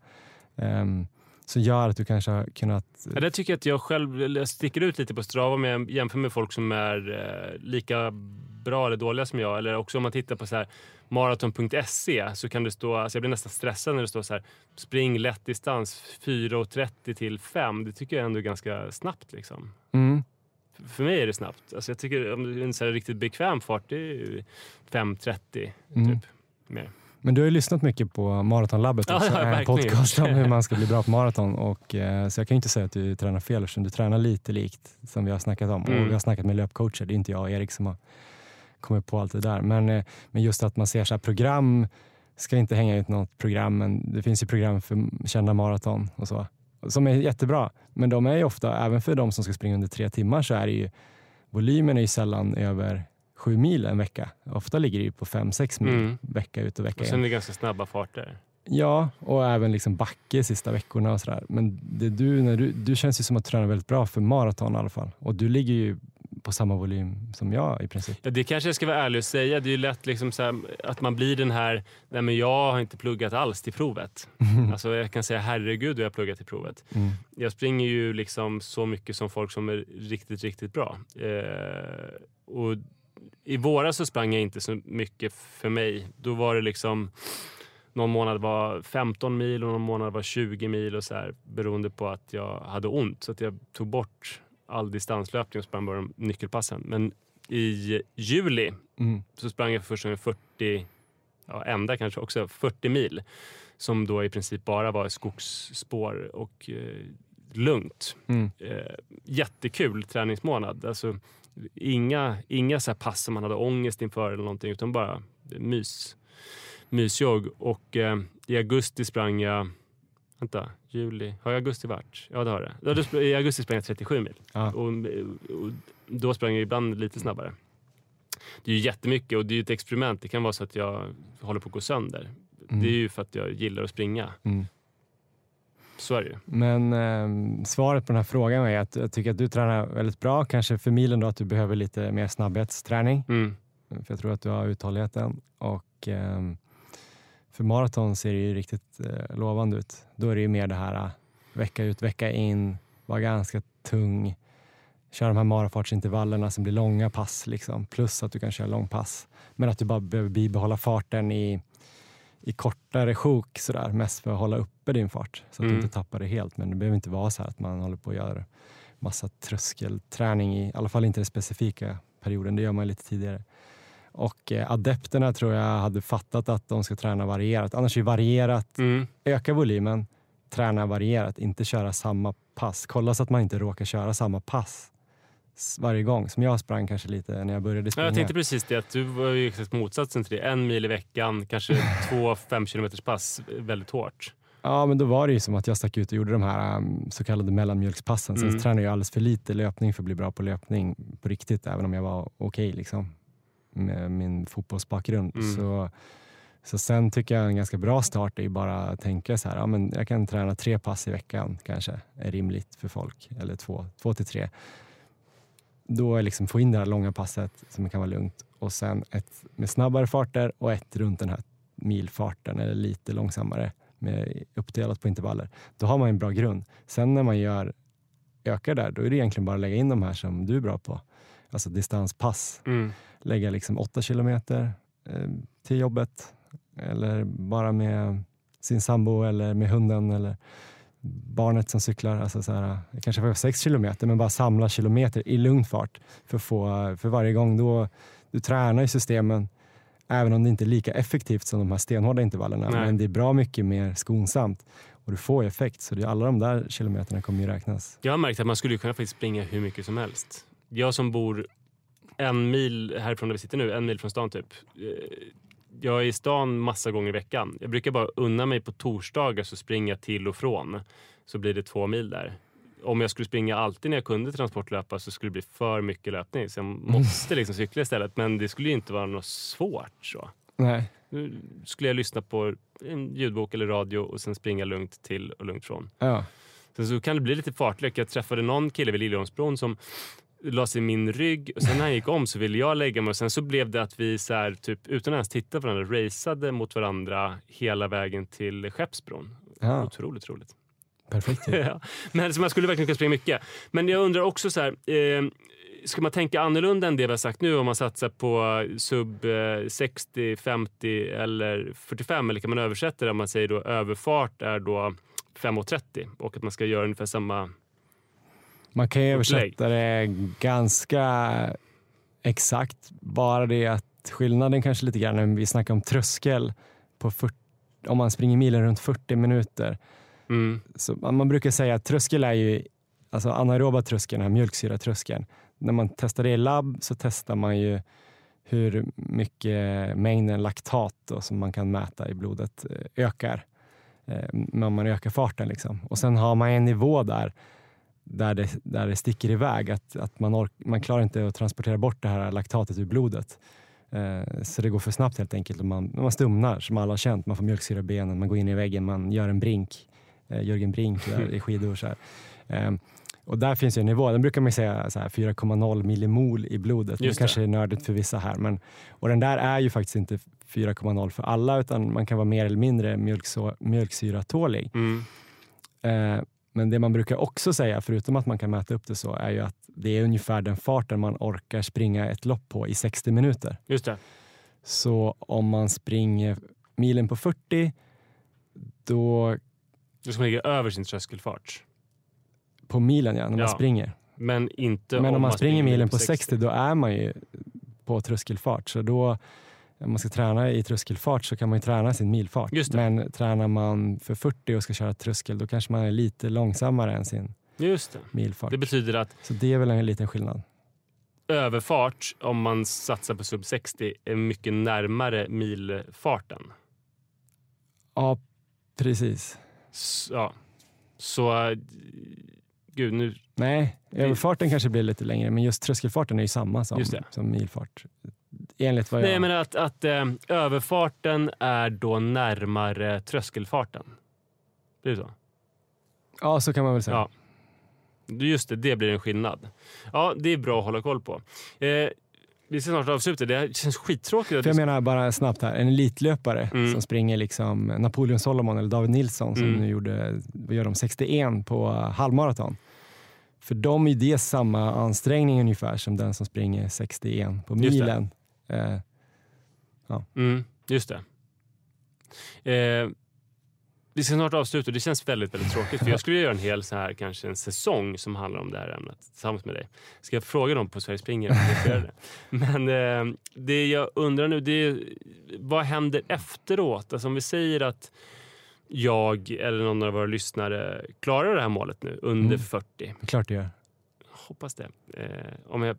så gör att du kanske har kunnat... Ja, det tycker jag att jag själv sticker ut lite på Strava om jag jämför med folk som är lika bra eller dåliga som jag. Eller också om man tittar på så här maraton.se så kan det stå... Alltså jag blir nästan stressad när det står så här spring lätt distans 4.30 till 5. Det tycker jag ändå är ganska snabbt liksom. Mm. För mig är det snabbt. Alltså jag tycker om en så här riktigt bekväm fart, det är 5.30 typ. Mm. Mer. Men du har ju lyssnat mycket på Maratonlabbet också, en podcast om hur man ska bli bra på maraton. Och, så jag kan ju inte säga att du tränar fel eftersom du tränar lite likt som vi har snackat om. Mm. Och vi har snackat med löpcoacher, det är inte jag och Erik som har kommit på allt det där. Men just att man ser så här program, ska inte hänga ut något program, men det finns ju program för kända maraton och så. Som är jättebra, men de är ju ofta, även för de som ska springa under 3 timmar så är det ju, volymen är ju sällan över 7 mil en vecka. Ofta ligger det ju på 5-6 mil vecka ut och vecka in. Och sen är det ganska snabba farter. Ja, och även liksom backe sista veckorna och sådär. Men det du känns ju som att träna väldigt bra för maraton i alla fall. Och du ligger ju på samma volym som jag i princip. Ja, det kanske jag ska vara ärlig och säga. Det är ju lätt liksom så här, att man blir den här, nej men jag har inte pluggat alls till provet. Alltså jag kan säga herregud, jag har pluggat till provet. Mm. Jag springer ju liksom så mycket som folk som är riktigt, riktigt bra. Och i våras så sprang jag inte så mycket för mig. Då var det liksom någon månad var 15 mil och någon månad var 20 mil och så här, beroende på att jag hade ont. Så att jag tog bort all distanslöpning och sprang bara de nyckelpassen. Men i juli så sprang jag för första gången 40 mil. Som då i princip bara var skogsspår och lugnt. Mm. Jättekul träningsmånad. Alltså inga så här pass som man hade ångest inför eller någonting, utan bara mysjogg. Och i augusti sprang jag, vänta, juli, har jag augusti varit? Ja, det har det. I augusti sprang jag 37 mil. Ja. Och då sprang jag ibland lite snabbare. Det är ju jättemycket och det är ju ett experiment. Det kan vara så att jag håller på att gå sönder. Mm. Det är ju för att jag gillar att springa. Mm. Så är det ju. Men svaret på den här frågan är att jag tycker att du tränar väldigt bra. Kanske för milen då att du behöver lite mer snabbhetsträning. Mm. För jag tror att du har uthålligheten. Och för maraton ser det ju riktigt lovande ut. Då är det ju mer det här vecka ut, vecka in. Vara ganska tung. Kör de här marafartsintervallerna som blir långa pass liksom. Plus att du kan köra långpass. Men att du bara behöver bibehålla farten i kortare sjok sådär, mest för att hålla uppe din fart så att du inte tappar det helt, men det behöver inte vara så här att man håller på att göra massa tröskelträning i alla fall inte den specifika perioden, det gör man lite tidigare. Och adepterna tror jag hade fattat att de ska träna varierat, annars är varierat, öka volymen, träna varierat, inte köra samma pass, kolla så att man inte råkar köra samma pass varje gång, som jag sprang kanske lite när jag började springa. Jag tänkte precis det, att du var ju exakt motsatsen till det. 1 mil i veckan, kanske 2 5-kilometers pass, väldigt hårt. Ja, men då var det ju som att jag stack ut och gjorde de här så kallade mellanmjölkspassen. Sen tränade jag alldeles för lite löpning för att bli bra på löpning på riktigt, även om jag var okej liksom med min fotbollsbakgrund. Så sen tycker jag en ganska bra start är bara att tänka så här, ja men jag kan träna 3 pass i veckan kanske, är rimligt för folk, eller 2 till 3. Då är liksom få in det här långa passet som kan vara lugnt. Och sen ett med snabbare farter och ett runt den här milfarten eller lite långsammare. med uppdelat på intervaller, då har man en bra grund. Sen när man ökar där, då är det egentligen bara att lägga in de här som du är bra på. Alltså distanspass. Mm. Lägga liksom 8 kilometer till jobbet, eller bara med sin sambo eller med hunden eller barnet som cyklar. Alltså så här, kanske för 6 kilometer, men bara samla kilometer i lugn fart för varje gång. Då du tränar i systemen, även om det inte är lika effektivt som de här stenhårda intervallerna. Nej. Men det är bra mycket mer skonsamt. Och du får effekt, så det är alla de där kilometerna kommer ju räknas. Jag har märkt att man skulle kunna faktiskt springa hur mycket som helst. Jag som bor 1 mil härifrån där vi sitter nu, 1 mil från stan typ. Jag är i stan massa gånger i veckan. Jag brukar bara unna mig på torsdagar, så springa till och från. Så blir det 2 mil där. Om jag skulle springa alltid när jag kunde transportlöpa, så skulle det bli för mycket löpning. Så jag måste liksom cykla istället. Men det skulle ju inte vara något svårt så. Nej. Nu skulle jag lyssna på en ljudbok eller radio och sen springa lugnt till och lugnt från. Ja. Sen så kan det bli lite fartlek. Jag träffade någon kille vid Liljeholmsbron som la sig min rygg, och sen när han gick om så ville jag lägga mig, och sen så blev det att vi så här, typ utan ens titta på varandra, raceade mot varandra hela vägen till Skeppsbron. Ja. Otroligt roligt. Perfekt. Ja. Men så man skulle verkligen kunna springa mycket. Men jag undrar också så här, ska man tänka annorlunda än det vi har sagt nu, om man satsar på sub 60, 50 eller 45, eller kan man översätta det om man säger då överfart är då 5:30 och att man ska göra ungefär samma. Man kan ju översätta det ganska exakt, bara det att skillnaden kanske lite grann när vi snackar om tröskel på 40, om man springer milen runt 40 minuter. Mm. Så man brukar säga att tröskel är ju alltså anaeroba tröskeln, den här mjölksyratröskeln. När man testar det i labb så testar man ju hur mycket mängden laktat då, som man kan mäta i blodet ökar. Men man ökar farten liksom. Och sen har man en nivå där det sticker iväg, att man klarar inte att transportera bort det här laktatet ur blodet, så det går för snabbt helt enkelt, och man stumnar, som alla har känt, man får mjölksyra i benen, man går in i väggen, man gör en brink, Jörgen Brink där, i skidor så här. Och där finns ju en nivå, den brukar man säga så här, 4,0 millimol i blodet. Det kanske är nördigt för vissa här, men, och den där är ju faktiskt inte 4,0 för alla, utan man kan vara mer eller mindre mjölksyratålig. Mm. Men det man brukar också säga, förutom att man kan mäta upp det så, är ju att det är ungefär den farten man orkar springa ett lopp på i 60 minuter. Just det. Så om man springer milen på 40, då ska man ligga över sin tröskelfart. På milen, ja, när man springer. Men inte men om man springer milen på 60, då är man ju på tröskelfart. Så då, om man ska träna i tröskelfart så kan man ju träna sin milfart. Men tränar man för 40 och ska köra tröskel, då kanske man är lite långsammare än sin milfart. Det betyder att... Så det är väl en liten skillnad. Överfart, om man satsar på sub 60, är mycket närmare milfarten. Ja, precis. Så gud, nu... Nej, överfarten kanske blir lite längre, men just tröskelfarten är ju samma som milfart. Enligt vad jag... Nej, men att överfarten är då närmare tröskelfarten. Blir det så? Ja, så kan man väl säga. Ja. Just det, det blir en skillnad. Ja, det är bra att hålla koll på. Vi ska snart avsluta, det känns skittråkigt. För jag menar bara snabbt här, en elitlöpare som springer liksom Napoleon Solomon eller David Nilsson som nu gör de 61 på halvmaraton. För de är det samma ansträngning ungefär som den som springer 61 på milen. Just det. Vi ska snart avsluta. Det känns väldigt, väldigt tråkigt. För jag skulle göra en hel så här, kanske en säsong som handlar om det här ämnet tillsammans med dig. Ska jag fråga dem på Sverige Springer? Men det jag undrar nu, det är vad händer efteråt? Alltså om vi säger att jag eller någon av våra lyssnare klarar det här målet nu under 40. Klart det gör. Hoppas det. Om jag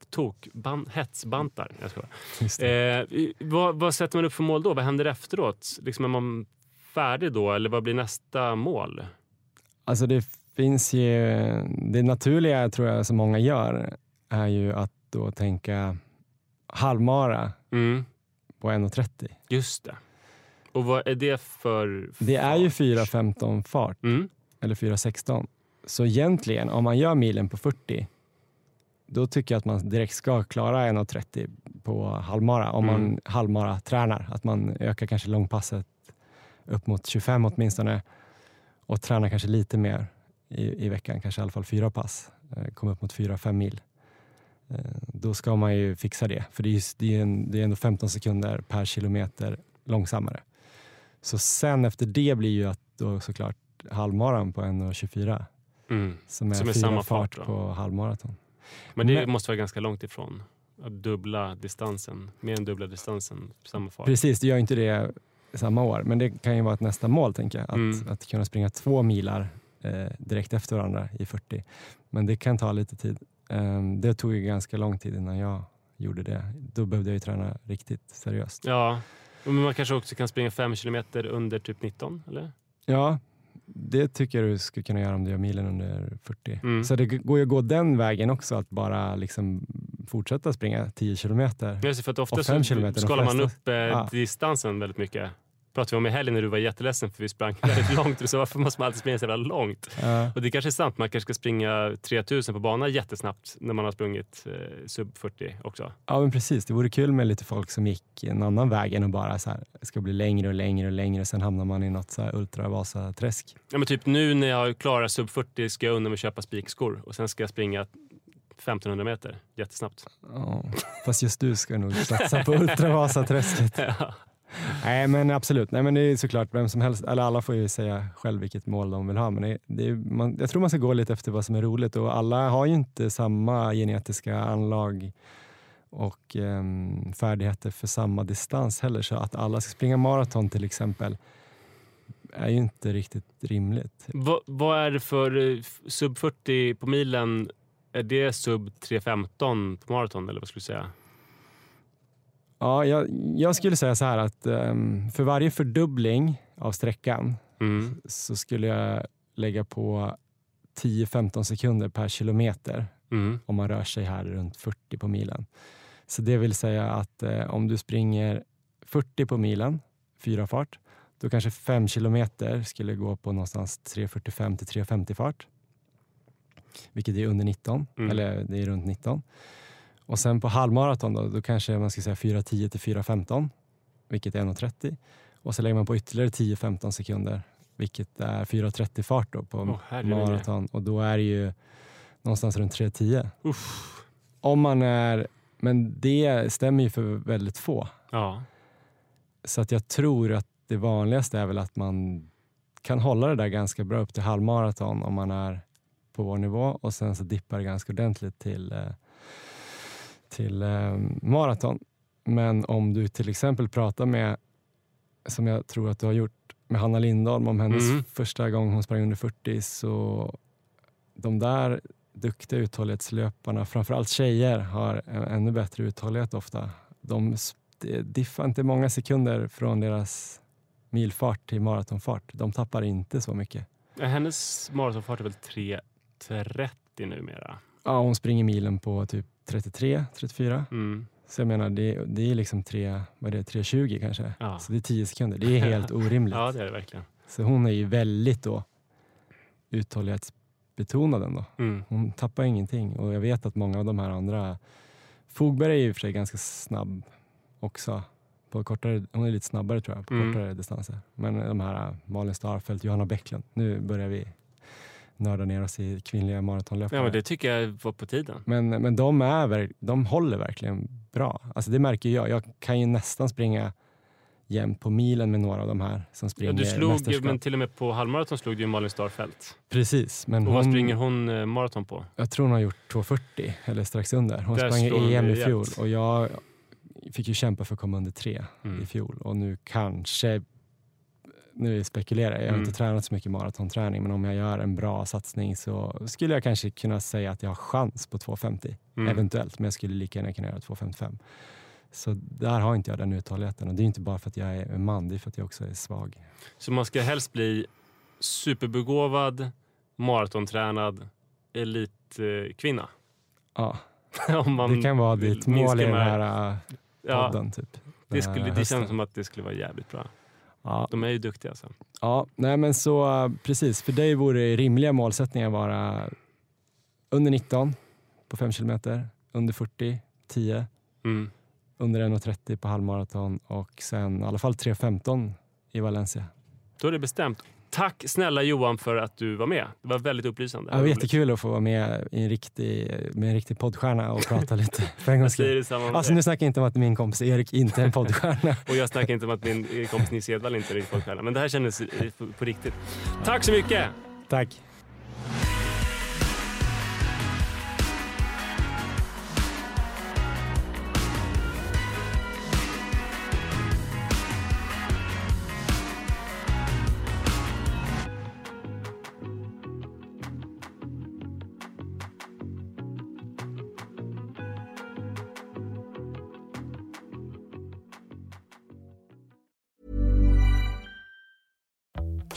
hetsbantar. Vad sätter man upp för mål då? Vad händer efteråt? Liksom, är man färdig då? Eller vad blir nästa mål? Alltså det finns ju... Det naturliga tror jag som många gör är ju att då tänka halvmara på 1:30. Just det. Och vad är det för fart? Det är ju 4:15 fart. Eller 4:16. Så egentligen, om man gör milen på 40, då tycker jag att man direkt ska klara 1:30 på halvmara. Om man halvmara tränar. Att man ökar kanske långpasset upp mot 25 åtminstone. Och träna kanske lite mer i veckan, kanske i alla fall 4 pass. Komma upp mot 4-5 mil. Då ska man ju fixa det. För det är ändå 15 sekunder per kilometer långsammare. Så sen efter det blir ju att då såklart halvmaran på 1,24. Mm. Som är 4 samma fart på halvmaraton. Men det måste vara ganska långt ifrån. Att dubbla distansen. Mer än dubbla distansen på samma fart. Precis, det gör inte det samma år. Men det kan ju vara ett nästa mål, tänker jag. Att kunna springa 2 milar direkt efter varandra i 40. Men det kan ta lite tid. Det tog ju ganska lång tid innan jag gjorde det. Då behövde jag ju träna riktigt seriöst. Ja, men man kanske också kan springa 5 kilometer under typ 19, eller? Ja, det tycker jag du skulle kunna göra om du gör milen under 40. Mm. Så det går ju att gå den vägen också, att bara liksom fortsätta springa 10 kilometer. Ja, för att ofta så skalar man upp distansen väldigt mycket. Pratade vi om i helgen när du var jätteledsen för vi sprang väldigt långt. Och så varför måste man alltid springa så jävla långt? Och det kanske är sant, man kanske ska springa 3000 på banan jättesnabbt när man har sprungit sub 40 också. Ja, men precis, det vore kul med lite folk som gick en annan vägen och bara så här, ska bli längre och längre och längre och sen hamnar man i något så här Ultravasaträsk. Ja, men typ nu när jag klarar sub 40 ska jag undan med köpa spikskor och sen ska jag springa 1500 meter jättesnabbt. Ja, fast just du ska nog satsa på Ultravasaträsket. Ja. Nej, men absolut. Nej, men det är såklart vem som helst, eller alla får ju säga själv vilket mål de vill ha, men jag tror man ska gå lite efter vad som är roligt, och alla har ju inte samma genetiska anlag och färdigheter för samma distans heller, så att alla ska springa maraton till exempel är ju inte riktigt rimligt. Vad är det för sub 40 på milen? Är det sub 3:15 på maraton, eller vad skulle du säga? Ja, jag skulle säga så här att för varje fördubbling av sträckan så skulle jag lägga på 10-15 sekunder per kilometer om man rör sig här runt 40 på milen. Så det vill säga att om du springer 40 på milen, 4 fart, då kanske 5 kilometer skulle gå på någonstans 3:45 till 3:50 fart. Vilket är under 19, eller det är runt 19. Och sen på halvmaraton då kanske man ska säga 4:10 till 4:15, vilket är 1:30. Och så lägger man på ytterligare 10-15 sekunder, vilket är 4:30 fart då på maraton. Och då är det ju någonstans runt 3:10. Uff. Men det stämmer ju för väldigt få. Ja. Så att jag tror att det vanligaste är väl att man kan hålla det där ganska bra upp till halvmaraton om man är på vår nivå. Och sen så dippar det ganska ordentligt till maraton. Men om du till exempel pratar med, som jag tror att du har gjort med Hanna Lindholm, om hennes första gång hon sprang under 40, så de där duktiga uthållighetslöparna, framförallt tjejer, har ännu bättre uthållighet ofta. De diffar inte många sekunder från deras milfart till maratonfart. De tappar inte så mycket. Hennes maratonfart är väl 3:30 numera? Ja, hon springer milen på typ 33-34. Så jag menar, det är liksom 3:20 kanske. Ja. Så det är 10 sekunder. Det är helt orimligt. Ja, det är det verkligen. Så hon är ju väldigt då uthållighetsbetonad ändå. Hon tappar ingenting. Och jag vet att många av de här andra... Fogberg är ju i och för sig ganska snabb också. På kortare, hon är lite snabbare tror jag, på kortare distanser. Men de här Malin Starfält, Johanna Bäcklund. Nu börjar vi nörda ner oss i kvinnliga maratonlöpare. Ja, men det tycker jag var på tiden. Men de håller verkligen bra. Alltså det märker jag. Jag kan ju nästan springa jämn på milen med några av de här som springer mästerskap. Men till och med på halvmaraton slog du ju Malin Starfält. Precis. Men och vad springer hon maraton på? Jag tror hon har gjort 2:40 eller strax under. Hon sprang i EM i fjol och jag fick ju kämpa för att komma under 3 i fjol. Och nu kanske... Nu spekulerar jag. Jag har inte tränat så mycket maratonträning, men om jag gör en bra satsning så skulle jag kanske kunna säga att jag har chans på 2:50. Eventuellt, men jag skulle lika gärna kunna göra 2:55. Så där har inte jag den uthålligheten. Och det är inte bara för att jag är man, det är för att jag också är svag. Så man ska helst bli superbegåvad, maratontränad, elitkvinna? Ja, om man det kan vara ditt mål i den här podden. Ja, typ. Det känns som att det skulle vara jävligt bra. Ja. De är ju duktiga sen. Ja, nej men så precis. För dig vore rimliga målsättningar vara under 19 på 5 kilometer, under 40, 10, under 1:30 på halvmaraton och sen i alla fall 3:15 i Valencia. Då är det bestämt. Tack snälla Johan för att du var med. Det var väldigt upplysande. Ja, det var jättekul att få vara med i en riktig poddstjärna och prata lite. För en gång till. Alltså nu snackar jag inte om att min kompis Erik inte är en poddstjärna. Och jag snackar inte om att min kompis Nils Edvall inte är en poddstjärna. Men det här kändes på riktigt. Tack så mycket! Tack!